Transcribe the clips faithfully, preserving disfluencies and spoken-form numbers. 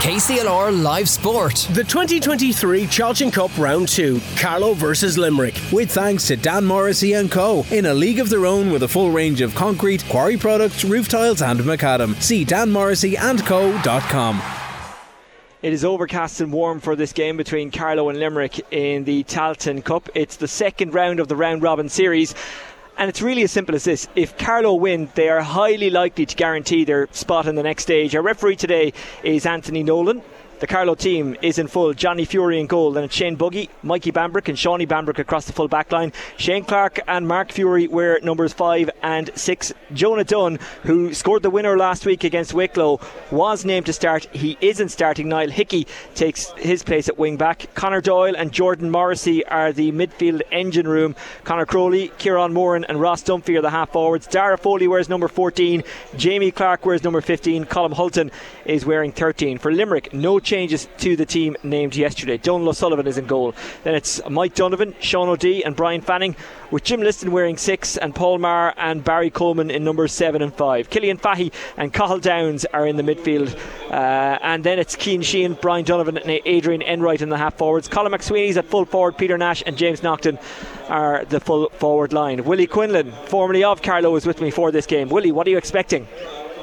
K C L R Live Sport. The twenty twenty-three Tailteann Cup Round two, Carlow versus Limerick, with thanks to Dan Morrissey and Co, in a league of their own with a full range of concrete, quarry products, roof tiles and macadam. See dan morrissey and co dot com. It is overcast and warm for this game between Carlow and Limerick in the Tailteann Cup. It's the second round of the round robin series. And it's really as simple as this. If Carlow win, they are highly likely to guarantee their spot in the next stage. Our referee today is Anthony Nolan. The Carlow team is in full. Johnny Fury in goal. Then it's Shane Buggy, Mikey Bambrick and Shawnee Bambrick across the full back line. Shane Clark and Mark Fury were numbers five and six. Jonah Dunn, who scored the winner last week against Wicklow, was named to start. He isn't starting. Niall Hickey takes his place at wing back. Connor Doyle and Jordan Morrissey are the midfield engine room. Conor Crowley, Kieran Moran and Ross Dunphy are the half forwards. Dara Foley wears number fourteen. Jamie Clark wears number fifteen. Colm Hulton is wearing thirteen. For Limerick, no changes to the team named yesterday. Donal O'Sullivan is in goal. Then it's Mike Donovan, Sean O'Dea and Brian Fanning, with Jim Liston wearing six and Paul Maher and Barry Coleman in numbers seven and five. Killian Fahy and Cahill Downs are in the midfield, uh, and then it's Keane Sheehan, Brian Donovan and Adrian Enright in the half forwards. Colin McSweeney's at full forward. Peter Nash and James Nocton are the full forward line. Willie Quinlan, formerly of Carlow, is with me for this game. Willie, what are you expecting?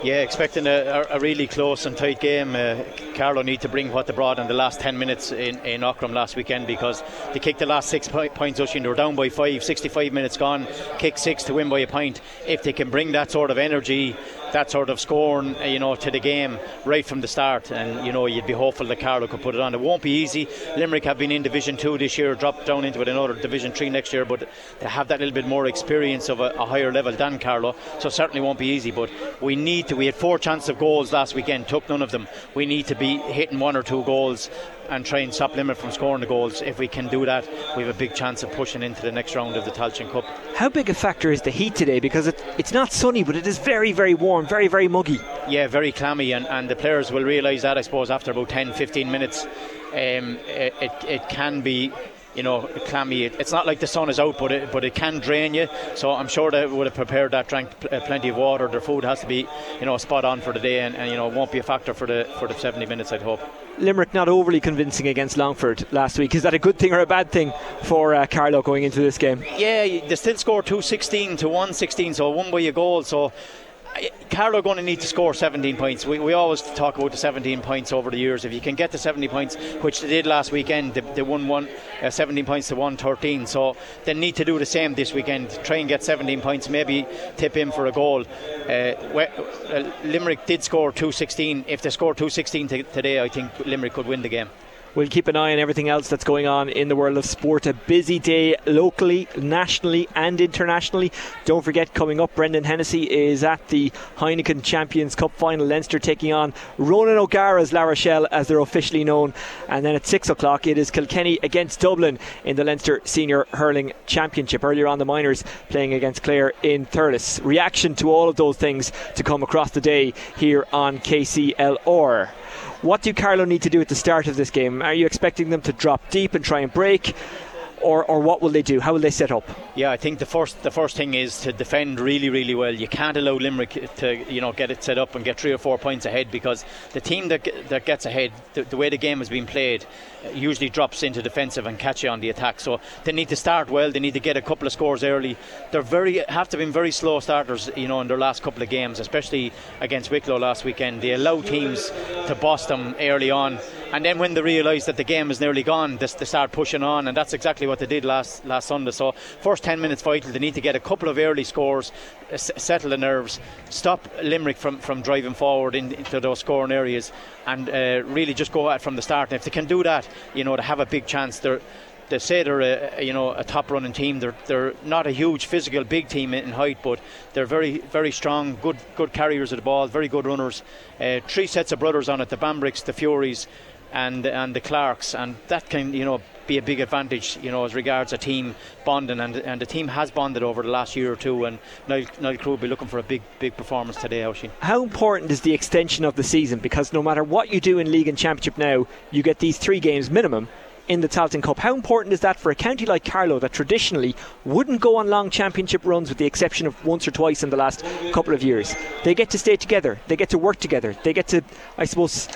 Yeah, expecting a, a really close and tight game. Uh, Carlow need to bring what they brought in the last ten minutes in, in Ockram last weekend, because they kicked the last six p- points. They were down by five, sixty-five minutes gone, kick six to win by a pint. If they can bring that sort of energy, that sort of scoring, you know, to the game right from the start, and you know, you'd be hopeful that Carlow could put it on. It won't be easy. Limerick have been in Division two this year, dropped down into it another Division three next year, but they have that little bit more experience of a, a higher level than Carlow, so certainly won't be easy. But we need to, we had four chances of goals last weekend, took none of them. We need to be hitting one or two goals and try and stop Limerick from scoring the goals. If we can do that, we have a big chance of pushing into the next round of the Tailteann Cup. How big a factor is the heat today? Because it, it's not sunny, but it is very, very warm, very, very muggy. Yeah, very clammy, and, and the players will realise that, I suppose, after about ten, fifteen minutes. Um, it, it, it can be, you know, clammy. It, it's not like the sun is out, but it, but it can drain you. So I'm sure they would have prepared that, drank pl- plenty of water. Their food has to be, you know, spot on for the day, and, and you know, it won't be a factor for the for the seventy minutes, I'd hope. Limerick not overly convincing against Longford last week. Is that a good thing or a bad thing for uh, Carlow going into this game? Yeah, they still score two sixteen to one sixteen, so one by a goal. So Carlow are going to need to score seventeen points. We, we always talk about the seventeen points over the years. If you can get to seventy points, which they did last weekend, they, they won one, uh, seventeen points to one thirteen. So they need to do the same this weekend. Try and get seventeen points, maybe tip in for a goal. Uh, we, uh, Limerick did score two sixteen. If they score two sixteen t- today, I think Limerick could win the game. We'll keep an eye on everything else that's going on in the world of sport. A busy day locally, nationally and internationally. Don't forget, coming up, Brendan Hennessy is at the Heineken Champions Cup final. Leinster taking on Ronan O'Gara's La Rochelle, as they're officially known. And then at six o'clock it is Kilkenny against Dublin in the Leinster Senior Hurling Championship. Earlier on, the Miners playing against Clare in Thurles. Reaction to all of those things to come across the day here on K C L R. What do Carlow need to do at the start of this game? Are you expecting them to drop deep and try and break? Or, or what will they do? How will they set up? Yeah, I think the first the first thing is to defend really, really well. You can't allow Limerick to, you know, get it set up and get three or four points ahead, because the team that that gets ahead, the, the way the game has been played, usually drops into defensive and catch you on the attack. So they need to start well. They need to get a couple of scores early. They're very have to be very slow starters, you know, in their last couple of games, especially against Wicklow last weekend. They allow teams to boss them early on, and then when they realise that the game is nearly gone, they, they start pushing on, and that's exactly what what they did last last Sunday. So first ten minutes vital. They need to get a couple of early scores, s- settle the nerves, stop Limerick from, from driving forward in, into those scoring areas, and uh, really just go at from the start. And if they can do that, you know, they have a big chance. They're They say they're a, you know, a top-running team. They're they're not a huge physical big team in height, but they're very, very strong, good good carriers of the ball, very good runners. Uh, three sets of brothers on it: the Bambricks, the Furies, and and the Clarks, and that can, you know, be a big advantage, you know, as regards a team bonding, and and the team has bonded over the last year or two. And Niall, Niall Crewe will be looking for a big, big performance today, Oisín. How important is the extension of the season? Because no matter what you do in League and Championship now, you get these three games minimum in the Tailteann Cup. How important is that for a county like Carlow, that traditionally wouldn't go on long championship runs, with the exception of once or twice in the last couple of years? They get to stay together, they get to work together, they get to, I suppose,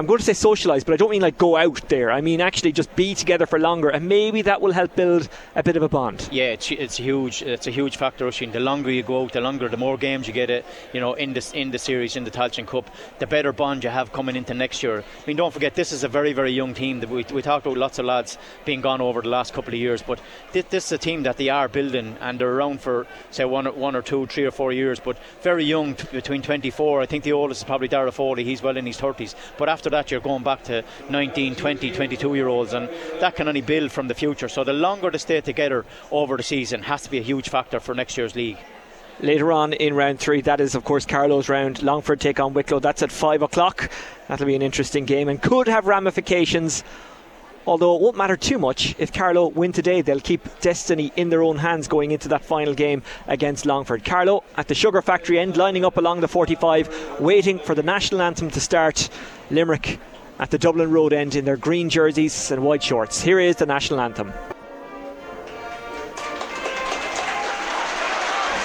I'm going to say socialise, but I don't mean like go out there. I mean actually just be together for longer, and maybe that will help build a bit of a bond. Yeah, it's, it's huge. It's a huge factor, Oisín. The longer you go out, the longer, the more games you get, it, you know, in this in the series, in the Tailteann Cup, the better bond you have coming into next year. I mean, don't forget, this is a very, very young team. We, we talked about lots of lads being gone over the last couple of years, but this, this is a team that they are building, and they're around for say one, one or two, three or four years, but very young, t- between twenty-four. I think the oldest is probably Dara Foley. He's well in his thirties. But after that, you're going back to nineteen, twenty, twenty-two year olds, and that can only build from the future. So the longer they stay together over the season has to be a huge factor for next year's league. Later on in round three, that is of course Carlow's round. Longford take on Wicklow. That's at five o'clock. That'll be an interesting game and could have ramifications, although it won't matter too much. If Carlow win today, they'll keep destiny in their own hands going into that final game against Longford. Carlow at the Sugar Factory end, lining up along the forty-five, waiting for the national anthem to start. Limerick at the Dublin Road end in their green jerseys and white shorts. Here is the national anthem.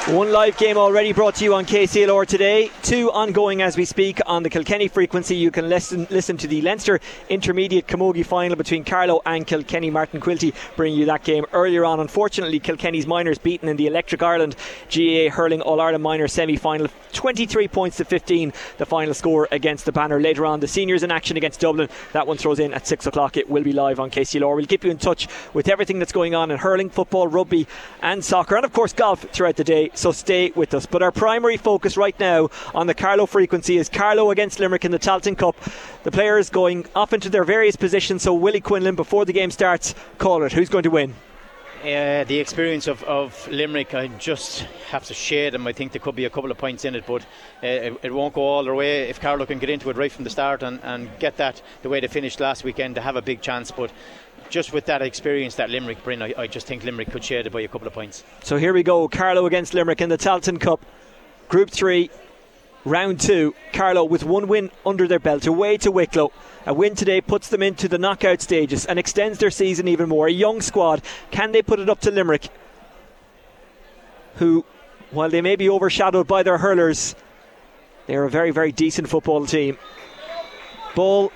One live game already brought to you on K C L R today. Two ongoing as we speak on the Kilkenny frequency. You can listen listen to the Leinster Intermediate Camogie Final between Carlow and Kilkenny. Martin Quilty bringing you that game earlier on. Unfortunately, Kilkenny's minors beaten in the Electric Ireland G A A Hurling All-Ireland Minor semi-final, twenty-three points to fifteen, the final score against the Banner. Later on, the seniors in action against Dublin. That one throws in at six o'clock. It will be live on K C L R. We'll keep you in touch with everything that's going on in hurling, football, rugby and soccer, and of course golf throughout the day. So stay with us. But our primary focus right now on the Carlow frequency is Carlow against Limerick in the Tailteann Cup. The players going off into their various positions. So Willie Quinlan, before the game starts, call it. Who's going to win? Uh, the experience of, of Limerick, I just have to shade them. I think there could be a couple of points in it, but uh, it, it won't go all their way. If Carlow can get into it right from the start and, and get that the way they finished last weekend, they have a big chance. But just with that experience that Limerick bring, I, I just think Limerick could share it by a couple of points. So here we go, Carlow against Limerick in the Tailteann Cup, Group three, Round two. Carlow with one win under their belt, away to Wicklow. A win today puts them into the knockout stages and extends their season even more. A young squad. Can they put it up to Limerick, who, while they may be overshadowed by their hurlers, they are a very, very decent football team. Ball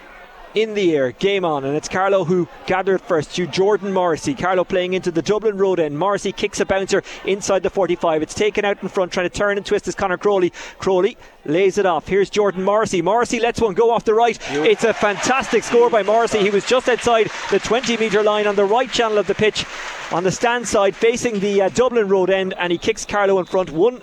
in the air, game on, and it's Carlow who gathered first to Jordan Morrissey. Carlow playing into the Dublin Road end. Morrissey kicks a bouncer inside the forty-five. It's taken out in front, trying to turn and twist is Connor Crowley. Crowley lays it off. Here's Jordan Morrissey. Morrissey lets one go off the right. It's a fantastic score by Morrissey. He was just outside the twenty metre line on the right channel of the pitch, on the stand side facing the uh, Dublin Road end, and he kicks Carlow in front. One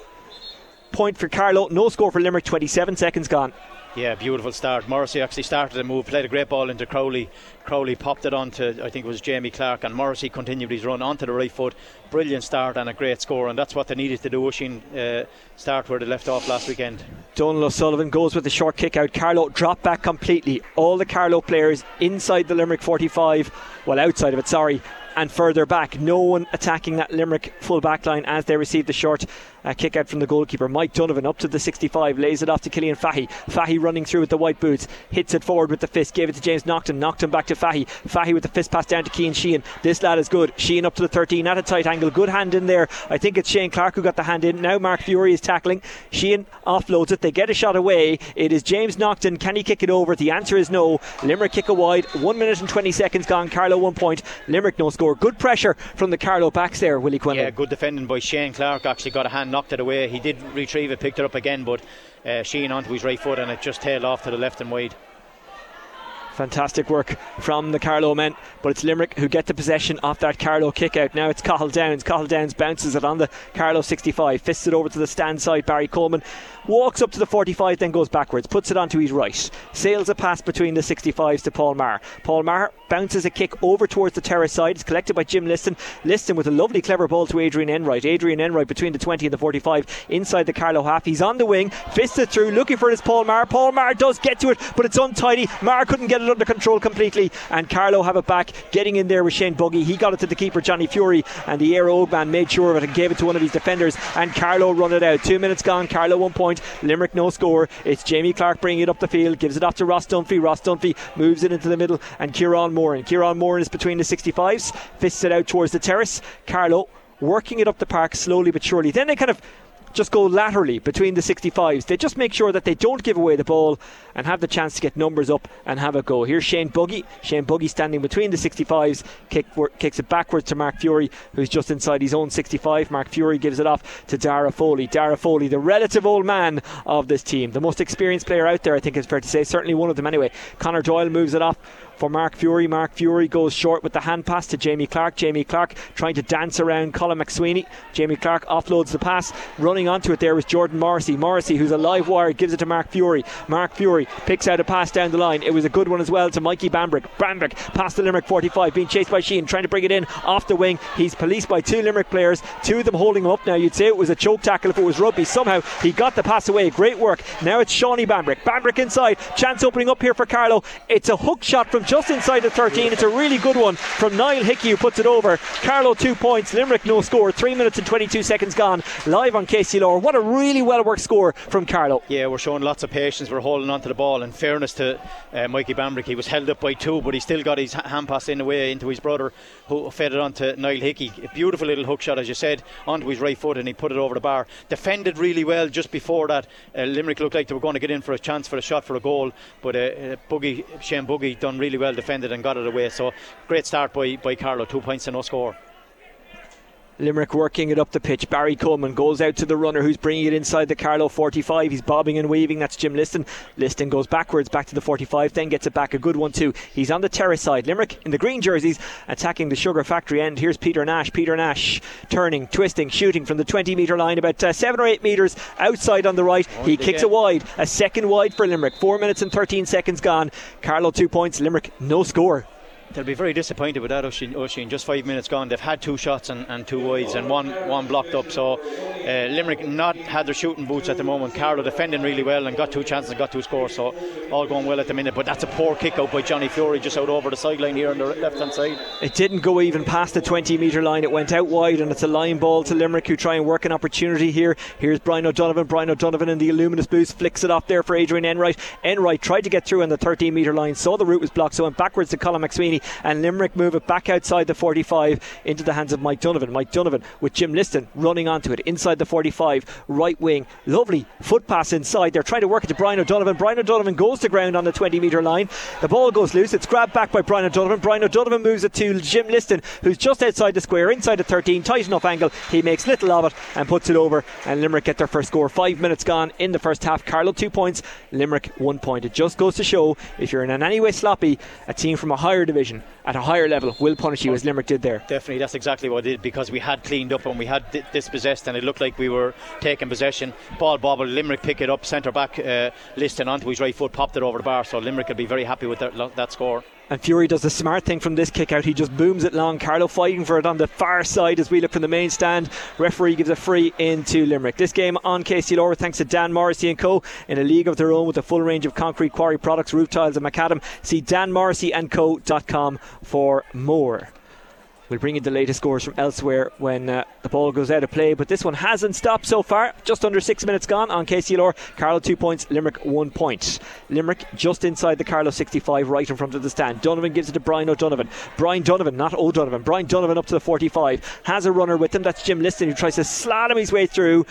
point for Carlow, no score for Limerick. twenty-seven seconds gone. Yeah, beautiful start. Morrissey actually started a move, played a great ball into Crowley. Crowley popped it on to, I think it was Jamie Clark, and Morrissey continued his run onto the right foot. Brilliant start and a great score, and that's what they needed to do, Oisín. Uh, start where they left off last weekend. Donal O'Sullivan goes with the short kick out. Carlow dropped back completely. All the Carlow players inside the Limerick forty-five, well outside of it, sorry, and further back. No one attacking that Limerick full back line as they receive the short uh, kick out from the goalkeeper. Mike Donovan up to the sixty-five, lays it off to Killian Fahy. Fahy running through with the white boots, hits it forward with the fist, gave it to James Nocton. Nocton back to Fahy. Fahy with the fist pass down to Keane Sheehan. This lad is good. Sheehan up to the thirteen at a tight angle. Good hand in there. I think it's Shane Clark who got the hand in. Now Mark Fury is tackling. Sheehan offloads it. They get a shot away. It is James Nocton. Can he kick it over? The answer is no. Limerick kick a wide. One minute and twenty seconds gone. Carlow one point. Limerick no score. Good pressure from the Carlow backs there, Willie Quinlan. Yeah, good defending by Shane Clark. Actually got a hand, knocked it away. He did retrieve it, picked it up again, but uh, Sheehan onto his right foot, and it just tailed off to the left and wide. Fantastic work from the Carlow men, but it's Limerick who get the possession off that Carlow kick out. Now it's Cahill Downs. Cahill Downs bounces it on the Carlow sixty-five, fists it over to the stand side. Barry Coleman walks up to the forty-five, then goes backwards, puts it onto his right, sails a pass between the sixty-fives to Paul Maher. Paul Maher bounces a kick over towards the terrace side. It's collected by Jim Liston. Liston with a lovely clever ball to Adrian Enright. Adrian Enright between the twenty and the forty-five inside the Carlow half. He's on the wing, fists it through, looking for his Paul Maher. Paul Maher does get to it, but it's untidy. Maher couldn't get it under control completely, and Carlow have it back. Getting in there with Shane Buggy. He got it to the keeper Johnny Fury, and the Aero man made sure of it and gave it to one of his defenders, and Carlow run it out. Two minutes gone. Carlow one point. Limerick no score. It's Jamie Clark bringing it up the field, gives it off to Ross Dunphy. Ross Dunphy moves it into the middle, and Kieran Moran Kieran Moran is between the sixty-fives, fists it out towards the terrace. Carlow working it up the park slowly but surely. Then they kind of just go laterally between the sixty-fives. They just make sure that they don't give away the ball and have the chance to get numbers up and have a go. Here's Shane Buggy. Shane Buggy standing between the sixty-fives, kick, kicks it backwards to Mark Fury, who's just inside his own sixty-five. Mark Fury gives it off to Dara Foley. Dara Foley, the relative old man of this team, the most experienced player out there, I think it's fair to say, certainly one of them anyway. Connor Doyle moves it off for Mark Fury. Mark Fury goes short with the hand pass to Jamie Clark. Jamie Clark trying to dance around Colin McSweeney. Jamie Clark offloads the pass. Running onto it there was Jordan Morrissey. Morrissey, who's a live wire, gives it to Mark Fury. Mark Fury picks out a pass down the line. It was a good one as well to Mikey Bambrick. Bambrick past the Limerick forty-five, being chased by Sheehan, trying to bring it in off the wing. He's policed by two Limerick players, two of them holding him up now. You'd say it was a choke tackle if it was rugby. Somehow he got the pass away. Great work. Now it's Shawnee Bambrick. Bambrick inside. Chance opening up here for Carlo. It's a hook shot from just inside the thirteen. It's a really good one from Niall Hickey, who puts it over. Carlo two points, Limerick no score. Three minutes and twenty-two seconds gone, live on K C L R. What a really well worked score from Carlo. Yeah, we're showing lots of patience, we're holding on to the ball. In fairness to uh, Mikey Bambrick, he was held up by two, but he still got his hand pass in the way into his brother, who fed it on to Niall Hickey. A beautiful little hook shot, as you said, onto his right foot, and he put it over the bar. Defended really well just before that. uh, Limerick looked like they were going to get in for a chance for a shot for a goal, but uh, Buggy, Shane Buggy done really well, defended and got it away. So great start by, by Carlo, two points and no score. Limerick working it up the pitch. Barry Coleman goes out to the runner, who's bringing it inside the Carlo forty-five. He's bobbing and weaving. That's Jim Liston. Liston goes backwards, back to the forty-five, then gets it back. A good one too. He's on the terrace side. Limerick in the green jerseys attacking the Sugar Factory end. Here's Peter Nash. Peter Nash turning, twisting, shooting from the twenty metre line, about uh, seven or eight metres outside on the right. Oh, he kicks get. it wide. A second wide for Limerick. four minutes and thirteen seconds gone. Carlo two points, Limerick no score. They'll be very disappointed with that, Oisin. Oisin, just five minutes gone. They've had two shots and, and two wides and one one blocked up. So uh, Limerick not had their shooting boots at the moment. Carlo defending really well and got two chances and got two scores. So all going well at the minute. But that's a poor kick out by Johnny Fury, just out over the sideline here on the left hand side. It didn't go even past the twenty metre line. It went out wide, and it's a line ball to Limerick, who try and work an opportunity here. Here's Brian O'Donovan. Brian O'Donovan in the luminous boots flicks it off there for Adrian Enright. Enright tried to get through on the thirteen metre line, saw the route was blocked, so went backwards to Colin McSweeney, and Limerick move it back outside the forty-five into the hands of Mike Donovan. Mike Donovan with Jim Liston running onto it inside the forty-five, right wing. Lovely foot pass inside. They're trying to work it to Brian O'Donovan. Brian O'Donovan goes to ground on the twenty metre line. The ball goes loose. It's grabbed back by Brian O'Donovan. Brian O'Donovan moves it to Jim Liston, who's just outside the square, inside the thirteen, tight enough angle. He makes little of it and puts it over, and Limerick get their first score. Five minutes gone in the first half. Carlo two points, Limerick one point. It just goes to show, if you're in any way sloppy, a team from a higher division at a higher level will punish you, as Limerick did there. Definitely, that's exactly what it did, because we had cleaned up and we had d- dispossessed, and it looked like we were taking possession. Ball bobbled, Limerick pick it up, centre back uh, Liston onto his right foot, popped it over the bar. So Limerick will be very happy with that, that score. And Fury does the smart thing from this kick out. He just booms it long. Carlo fighting for it on the far side as we look from the main stand. Referee gives a free into Limerick. This game on K C L R thanks to Dan Morrissey and Co. In a league of their own with a full range of concrete quarry products, roof tiles and macadam. See dan morrissey and co dot com for more. We'll bring you the latest scores from elsewhere when uh, the ball goes out of play, but this one hasn't stopped so far. Just under six minutes gone on K C L R. Carlo two points, Limerick one point. Limerick just inside the Carlo sixty-five, right in front of the stand. Donovan gives it to Brian O'Donovan. Brian Donovan, not O'Donovan. Brian Donovan up to the forty-five. Has a runner with him. That's Jim Liston, who tries to slalom his way through.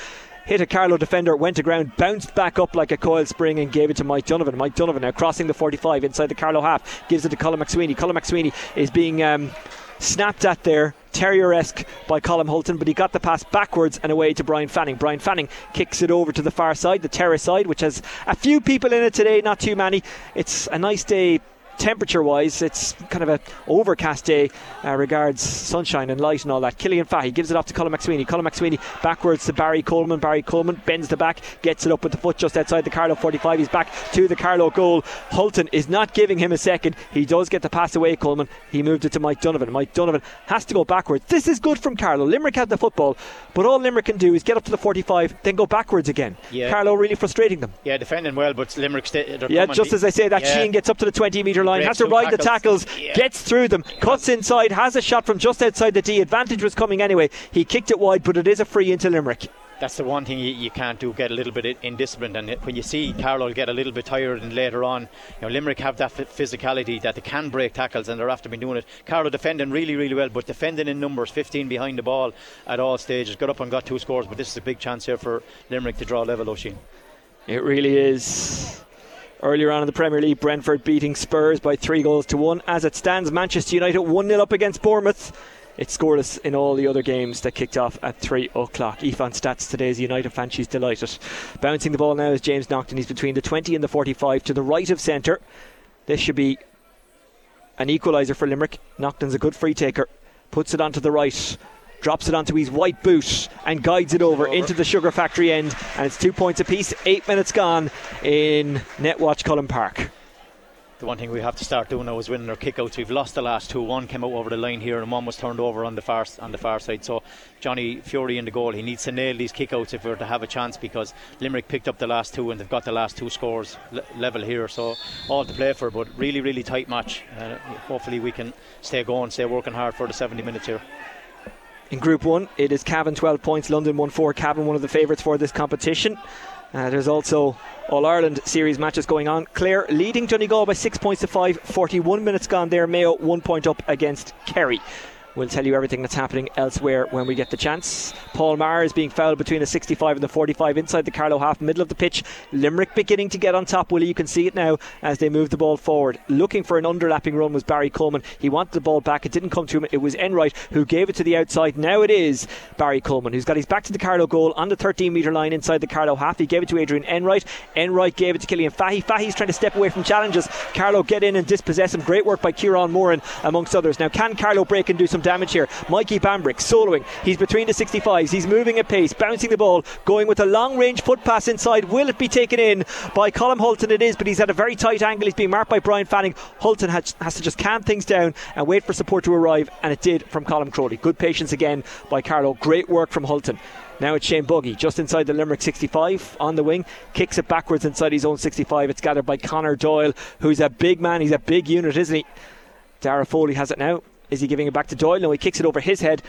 Hit a Carlo defender, went to ground, bounced back up like a coil spring and gave it to Mike Donovan. Mike Donovan now crossing the forty-five inside the Carlo half. Gives it to Colin McSweeney. Colin McSweeney is being... Um, snapped at there, terrier-esque by Colm Hulton, but he got the pass backwards and away to Brian Fanning. Brian Fanning kicks it over to the far side, the terrace side, which has a few people in it today, not too many. It's a nice day temperature-wise. It's kind of an overcast day, uh, regards sunshine and light and all that. Killian Fahy gives it off to Colin McSweeney. Colin McSweeney backwards to Barry Coleman. Barry Coleman bends the back, gets it up with the foot just outside the Carlo forty-five. He's back to the Carlo goal. Hulton is not giving him a second. He does get the pass away, Coleman. He moved it to Mike Donovan. Mike Donovan has to go backwards. This is good from Carlo. Limerick had the football, but all Limerick can do is get up to the forty-five, then go backwards again. Yeah. Carlo really frustrating them. Yeah, defending well, but Limerick... St- yeah, just as I say, that yeah. Sheehan gets up to the twenty metre line, has to ride tackles. the tackles, yeah. gets through them, cuts inside, has a shot from just outside the D. Advantage was coming anyway. He kicked it wide, but it is a free into Limerick. that's the one thing you, you can't do, get a little bit indisciplined. And when you see Carlow get a little bit tired and later on, you know, Limerick have that physicality that they can break tackles, and they're after been doing it. Carlow defending really really well, but defending in numbers, fifteen behind the ball at all stages, got up and got two scores, but this is a big chance here for Limerick to draw level, O'Sheen. It really is. Earlier on in the Premier League, Brentford beating Spurs by three goals to one. As it stands, Manchester United one nil up against Bournemouth. It's scoreless in all the other games that kicked off at three o'clock. Aoife Stats today's United fan, she's delighted. Bouncing the ball now is James Nocton. He's between the twenty and the forty-five to the right of centre. This should be an equaliser for Limerick. Nocton's a good free taker. Puts it onto the right. Drops it onto his white boot and guides it over, over into the Sugar Factory end. And it's two points apiece. Eight minutes gone in Netwatch Cullen Park. The one thing we have to start doing now is winning our kickouts. We've lost the last two. One came out over the line here and one was turned over on the far on the far side. So Johnny Fury in the goal. He needs to nail these kickouts if we're to have a chance, because Limerick picked up the last two and they've got the last two scores le- level here. So all to play for, but really, really tight match. Uh, hopefully we can stay going, stay working hard for the seventy minutes here. In Group one, it is Cavan twelve points, London one four. Cavan, one of the favourites for this competition. Uh, there's also All-Ireland series matches going on. Clare leading Donegal by six points to five, forty-one minutes gone there. Mayo one point up against Kerry. We'll tell you everything that's happening elsewhere when we get the chance. Paul Maher is being fouled between the sixty-five and the forty-five inside the Carlow half, middle of the pitch. Limerick beginning to get on top. Willie, you can see it now as they move the ball forward. Looking for an underlapping run was Barry Coleman. He wanted the ball back. It didn't come to him. It was Enright who gave it to the outside. Now it is Barry Coleman who's got his back to the Carlow goal on the thirteen metre line inside the Carlow half. He gave it to Adrian Enright. Enright gave it to Killian Fahy. Fahy's trying to step away from challenges. Carlow get in and dispossess him. Great work by Kieran Moran amongst others. Now can Carlow break and do some damage here? Mikey Bambrick soloing, he's between the sixty-fives, he's moving at pace, bouncing the ball, going with a long range foot pass inside. Will it be taken in by Colm Hulton? It is, but he's at a very tight angle. He's being marked by Brian Fanning. Hulton has, has to just calm things down and wait for support to arrive, and it did from Colm Crowley. Good patience again by Carlow, great work from Hulton. Now it's Shane Buggy just inside the Limerick sixty-five on the wing, kicks it backwards inside his own sixty-five. It's gathered by Connor Doyle, who's a big man, he's a big unit, isn't he? Dara Foley has it now. Is he giving it back to Doyle? No, he kicks it over his head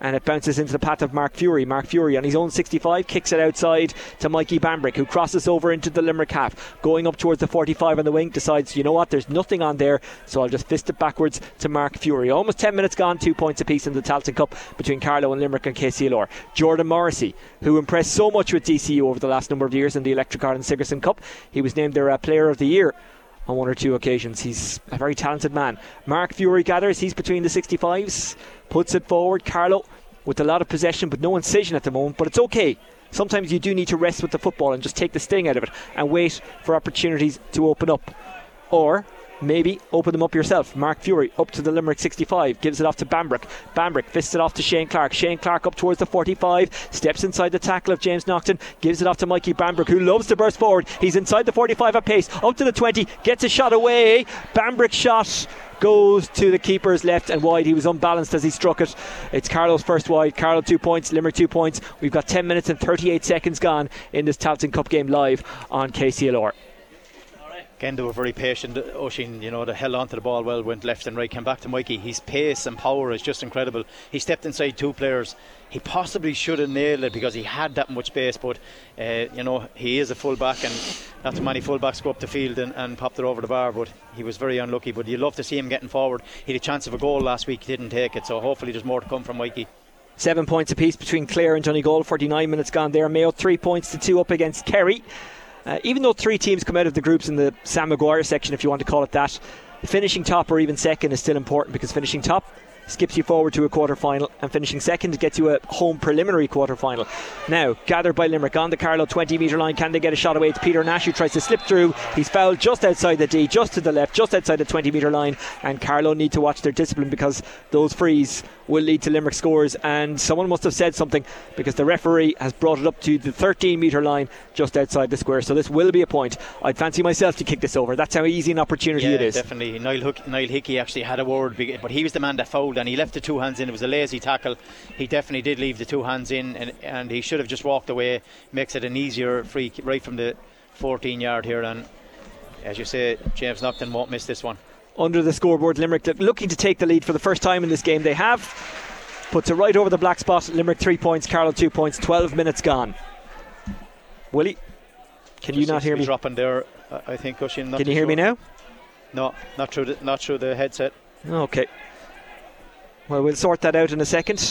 and it bounces into the path of Mark Fury. Mark Fury on his own sixty-five kicks it outside to Mikey Bambrick, who crosses over into the Limerick half, going up towards the forty-five on the wing. Decides, you know what, there's nothing on there, so I'll just fist it backwards to Mark Fury. Almost ten minutes gone, two points apiece in the Tailteann Cup between Carlow and Limerick and K C L R. Jordan Morrissey, who impressed so much with D C U over the last number of years in the Electric Ireland Sigerson Cup. He was named their uh, Player of the Year on one or two occasions. He's a very talented man. Mark Fury gathers, he's between the sixty-fives, puts it forward. Carlow with a lot of possession but no incision at the moment, but it's okay. Sometimes you do need to rest with the football and just take the sting out of it and wait for opportunities to open up, or maybe open them up yourself. Mark Fury up to the Limerick sixty-five, gives it off to Bambrick. Bambrick fists it off to Shane Clark. Shane Clark up towards the forty-five, steps inside the tackle of James Nocton, gives it off to Mikey Bambrick, who loves to burst forward. He's inside the forty-five at pace, up to the twenty, gets a shot away. Bambrick's shot goes to the keeper's left and wide. He was unbalanced as he struck it. It's Carlow's first wide. Carlow two points, Limerick two points. We've got ten minutes and thirty-eight seconds gone in this Tailteann Cup game live on K C L R. Again, they were very patient. O'Sheen, you know, they held on to the ball well, went left and right, came back to Mikey. His pace and power is just incredible. He stepped inside two players. He possibly should have nailed it because he had that much space, but uh, you know, he is a fullback, and not too many fullbacks go up the field and, and popped it over the bar, but he was very unlucky. But you love to see him getting forward. He had a chance of a goal last week, he didn't take it, so hopefully there's more to come from Mikey. Seven points apiece between Clare and Donegal, forty-nine minutes gone there. Mayo three points to two up against Kerry. Uh, even though three teams come out of the groups in the Sam Maguire section, if you want to call it that, finishing top or even second is still important, because finishing top skips you forward to a quarter-final and finishing second gets you a home preliminary quarter-final. Now gathered by Limerick on the Carlow twenty metre line. Can they get a shot away? It's Peter Nash who tries to slip through. He's fouled just outside the D, just to the left, just outside the twenty metre line, and Carlow need to watch their discipline, because those frees will lead to Limerick scores. And someone must have said something, because the referee has brought it up to the thirteen metre line just outside the square, so this will be a point. I'd fancy myself to kick this over. That's how easy an opportunity yeah, it is. Definitely. Niall, Hook- Niall Hickey actually had a word, but he was the man that fouled, and he left the two hands in. It was a lazy tackle. He definitely did leave the two hands in, and, and he should have just walked away. Makes it an easier free right from the fourteen yard here, and as you say, James Nocton won't miss this one. Under the scoreboard, Limerick looking to take the lead for the first time in this game. They have Puts it right over the black spot. Limerick three points, Carlow two points. twelve minutes gone. Willie, can you not hear me? Dropping there, I think. Can you hear me now? No, not through the, not through the headset. Okay. Well, we'll sort that out in a second.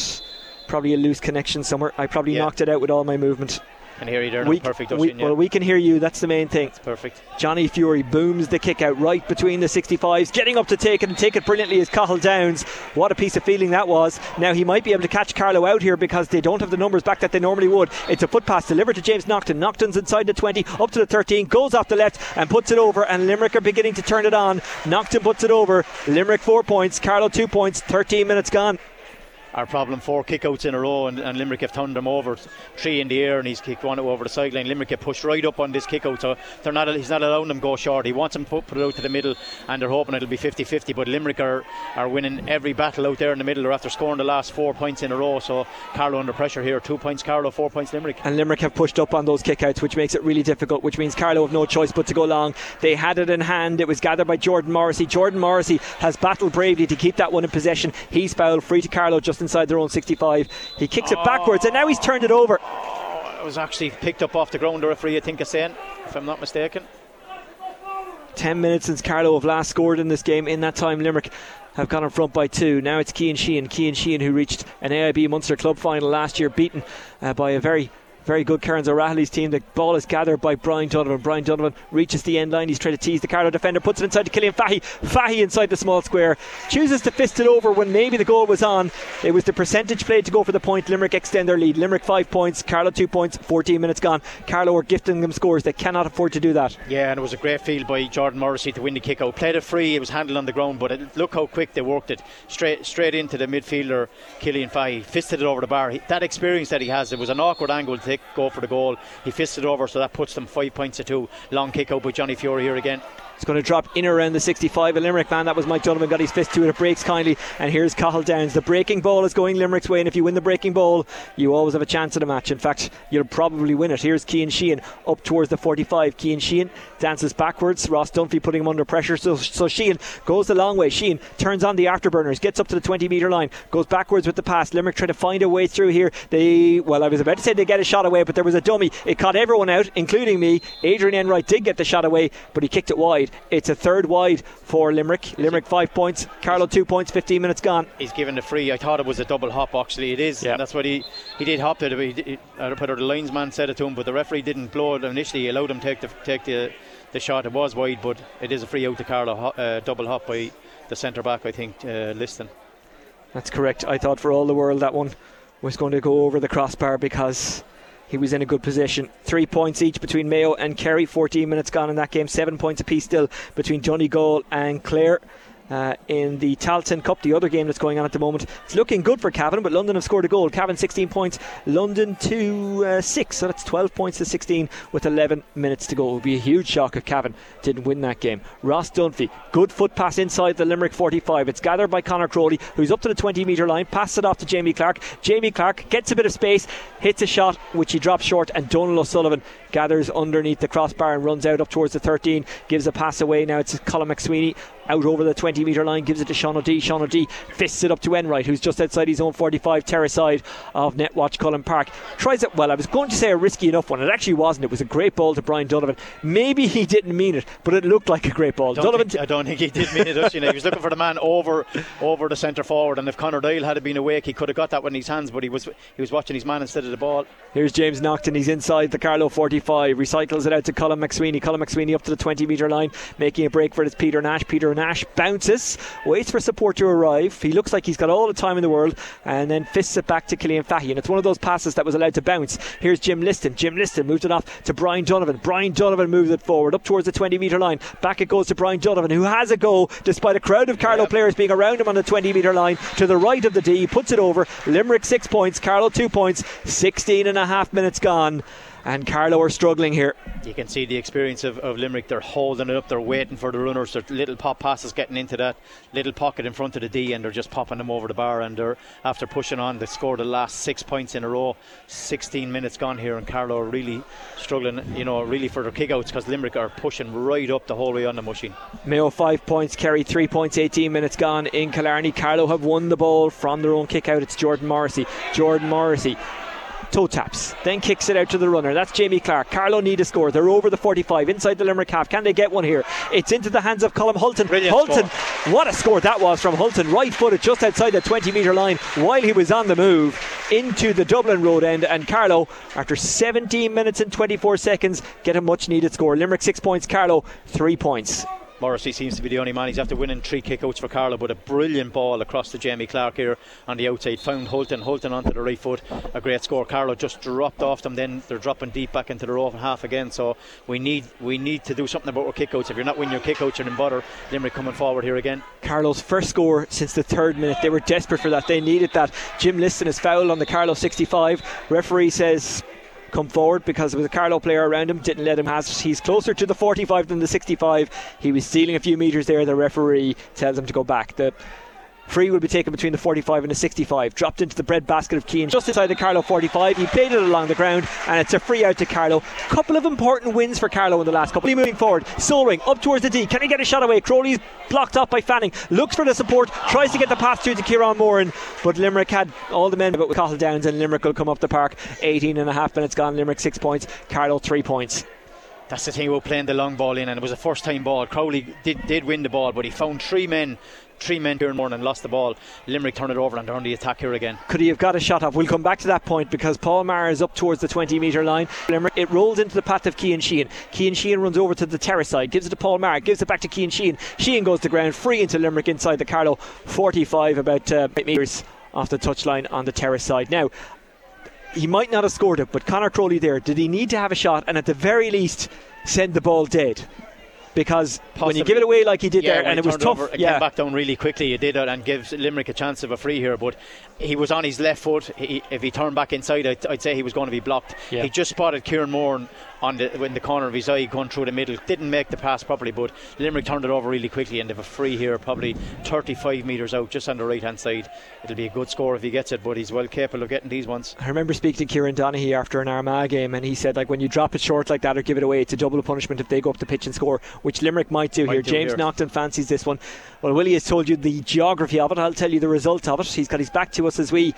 Probably a loose connection somewhere. I probably yeah. knocked it out with all my movement. Can hear you there. We, perfect, we, yeah. Well, we can hear you. That's the main thing. That's perfect. Johnny Fury booms the kick out right between the sixty-fives. Getting up to take it and take it brilliantly is Cahill Downs. What a piece of feeling that was. Now he might be able to catch Carlow out here because they don't have the numbers back that they normally would. It's a foot pass delivered to James Nocton. Nocton's inside the twenty, up to the thirteen, goes off the left and puts it over. And Limerick are beginning to turn it on. Nocton puts it over. Limerick four points, Carlow two points. thirteen minutes gone. Our problem, four kickouts in a row, and, and Limerick have turned them over. Three in the air, and he's kicked one over the sideline. Limerick get pushed right up on this kickout, so they're not. He's not allowing them go short. He wants them put, put it out to the middle, and they're hoping it'll be fifty-fifty. But Limerick are, are winning every battle out there in the middle. They're after scoring the last four points in a row, so Carlow under pressure here. Two points Carlow, four points Limerick. And Limerick have pushed up on those kickouts, which makes it really difficult, which means Carlow have no choice but to go long. They had it in hand. It was gathered by Jordan Morrissey. Jordan Morrissey has battled bravely to keep that one in possession. He's fouled, free to Carlow just inside their own sixty-five. He kicks oh. it backwards, and now he's turned it over. Oh, it was actually picked up off the ground, the referee, I think, is saying, if I'm not mistaken. ten minutes since Carlow have last scored in this game. In that time, Limerick have gone in front by two. Now it's Keane Sheehan. Keane Sheehan, who reached an A I B Munster Club final last year, beaten uh, by a very Very good Cairns O'Rahilly's team. The ball is gathered by Brian Donovan. Brian Donovan reaches the end line. He's trying to tease the Carlow defender. Puts it inside to Killian Fahy. Fahy inside the small square. Chooses to fist it over when maybe the goal was on. It was the percentage played to go for the point. Limerick extend their lead. Limerick five points. Carlow two points. fourteen minutes gone. Carlow are gifting them scores. They cannot afford to do that. Yeah, and it was a great field by Jordan Morrissey to win the kick out. Played it free. It was handled on the ground, but it, look how quick they worked it. Straight straight into the midfielder, Killian Fahy. Fisted it over the bar. He, that experience that he has, it was an awkward angle to go for the goal. He fisted over, so that puts them five points to two. Long kick out by Johnny Fury here again. It's going to drop in around the sixty-five. A Limerick man, that was Mike Donovan, got his fist to it. It breaks kindly, and here's Cahill Downs. The breaking ball is going Limerick's way, and if you win the breaking ball, you always have a chance in a match. In fact, you'll probably win it. Here's Keane Sheehan up towards the forty-five. Keane Sheehan dances backwards. Ross Dunphy putting him under pressure, so, so Sheehan goes the long way. Sheehan turns on the afterburners, gets up to the twenty metre line, goes backwards with the pass. Limerick trying to find a way through here. They, well, I was about to say they get a shot away, but there was a dummy. It caught everyone out, including me. Adrian Enright did get the shot away, but he kicked it wide. It's a third wide for Limerick. Limerick five points, Carlow two points. fifteen minutes gone. He's given the free. I thought it was a double hop. Actually, it is. Yeah. And that's what he he did hop it. He, he, I don't know whether the linesman said it to him, but the referee didn't blow it initially. He allowed him to take the take the, the shot. It was wide, but it is a free out to Carlow. Uh, double hop by the centre back, I think, uh, Liston. That's correct. I thought for all the world that one was going to go over the crossbar because he was in a good position. Three points each between Mayo and Kerry. fourteen minutes gone in that game. Seven points apiece still between Donegal and Clare. Uh, in the Tailteann Cup, the other game that's going on at the moment, it's looking good for Cavan, but London have scored a goal. Cavan sixteen points, London to uh, six, so that's twelve points to sixteen with eleven minutes to go. It would be a huge shock if Cavan didn't win that game. Ross Dunphy, good foot pass inside the Limerick forty-five. It's gathered by Connor Crowley, who's up to the twenty metre line, passes it off to Jamie Clark. Jamie Clark gets a bit of space, hits a shot which he drops short, and Donal O'Sullivan gathers underneath the crossbar and runs out up towards the thirteen, gives a pass away. Now it's Colin McSweeney out over the twenty metre line, gives it to Sean O'Dea. Sean O'Dea fists it up to Enright, who's just outside his own forty-five, terrace side of Netwatch Cullen Park. Tries it, well, I was going to say a risky enough one, it actually wasn't. It was a great ball to Brian Donovan. Maybe he didn't mean it, but it looked like a great ball. I don't, Donovan think, I don't think he did mean it. Us, you know, he was looking for the man over over the centre forward, and if Connor Doyle had been awake, he could have got that in his hands, but he was he was watching his man instead of the ball. Here's James Nocton, he's inside the Carlow forty-five, recycles it out to Colin McSweeney. Colin McSweeney up to the twenty metre line, making a break for it is Peter Nash. Peter Nash bounces, waits for support to arrive. He looks like he's got all the time in the world, and then fists it back to Killian Fahy, and it's one of those passes that was allowed to bounce. Here's Jim Liston. Jim Liston moved it off to Brian Donovan. Brian Donovan moves it forward up towards the twenty metre line. Back it goes to Brian Donovan, who has a go despite a crowd of Carlow yeah. players being around him on the twenty metre line to the right of the D. He puts it over. Limerick six points, Carlow two points. sixteen and a half minutes gone. and Carlow are struggling here. You can see the experience of, of Limerick. They're holding it up, they're waiting for the runners, their little pop passes getting into that little pocket in front of the D, and they're just popping them over the bar, and they're, after pushing on, they scored the last six points in a row. Sixteen minutes gone here, and Carlow are really struggling, you know, really for their kickouts, because Limerick are pushing right up the whole way on the machine. Mayo five points, Kerry three points, eighteen minutes gone in Killarney. Carlow have won the ball from their own kick out. It's Jordan Morrissey. Jordan Morrissey toe taps, then kicks it out to the runner. That's Jamie Clark. Carlow need a score. They're over the forty-five, inside the Limerick half. Can they get one here? It's into the hands of Colm Hulton. Brilliant Hulton score. What a score that was from Hulton, right footed just outside the twenty metre line while he was on the move into the Dublin road end, and Carlow, after seventeen minutes and twenty-four seconds, get a much needed score. Limerick six points, Carlow three points. Morrissey seems to be the only man. He's after winning three kickouts for Carlow, but a brilliant ball across to Jamie Clark here on the outside. Found Hulton, Hulton onto the right foot. A great score. Carlow just dropped off them, then they're dropping deep back into their own half again. So we need we need to do something about our kickouts. If you're not winning your kickouts, you're in bother. Limerick coming forward here again. Carlow's first score since the third minute. They were desperate for that. They needed that. Jim Liston is fouled on the Carlow sixty-five. Referee says come forward, because it was a Carlow player around him, didn't let him have. He's closer to the forty-five than the sixty-five. He was stealing a few metres there. The referee tells him to go back. The free will be taken between the forty-five and the sixty-five, dropped into the bread basket of Keane just inside the Carlow forty-five. He played it along the ground, and it's a free out to Carlow. Couple of important wins for Carlow in the last couple. Moving forward, Solring up towards the D. Can he get a shot away? Crowley's blocked off by Fanning, looks for the support, tries to get the pass through to Kieran Moran, but Limerick had all the men, but with Cahill Downs, and Limerick will come up the park. eighteen and a half minutes gone. Limerick six points, Carlow three points. That's the thing about playing the long ball in, and it was a first time ball. Crowley did, did win the ball, but he found three men three men here in morning and lost the ball. Limerick turned it over, and they're on the attack here again. Could he have got a shot off? We'll come back to that point, because Paul Maher is up towards the twenty metre line. Limerick, it rolls into the path of Keane Sheehan. Keane Sheehan runs over to the terrace side, gives it to Paul Maher, gives it back to Keane Sheehan. Sheehan goes to ground, free into Limerick inside the Carlow forty-five, about uh, eight metres off the touchline on the terrace side. Now, he might not have scored it, but Conor Crowley there, did he need to have a shot and at the very least send the ball dead? Because possibly, when you give it away like he did yeah, there, and it was tough, it yeah. came back down really quickly. He did it and gives Limerick a chance of a free here, but he was on his left foot. He, if he turned back inside, I'd, I'd say he was going to be blocked. Yeah. He just spotted Kieran Moran on the, in the corner of his eye going through the middle. Didn't make the pass properly, but Limerick turned it over really quickly, and they have a free here, probably thirty-five metres out, just on the right hand side. It'll be a good score if he gets it, but he's well capable of getting these ones. I remember speaking to Kieran Donaghy after an Armagh game, and he said, like, when you drop it short like that or give it away, it's a double punishment if they go up the pitch and score, which Limerick might do might here. Do James here. Nocton fancies this one. Well, Willie has told you the geography of it. I'll tell you the result of it. He's got his back to us as we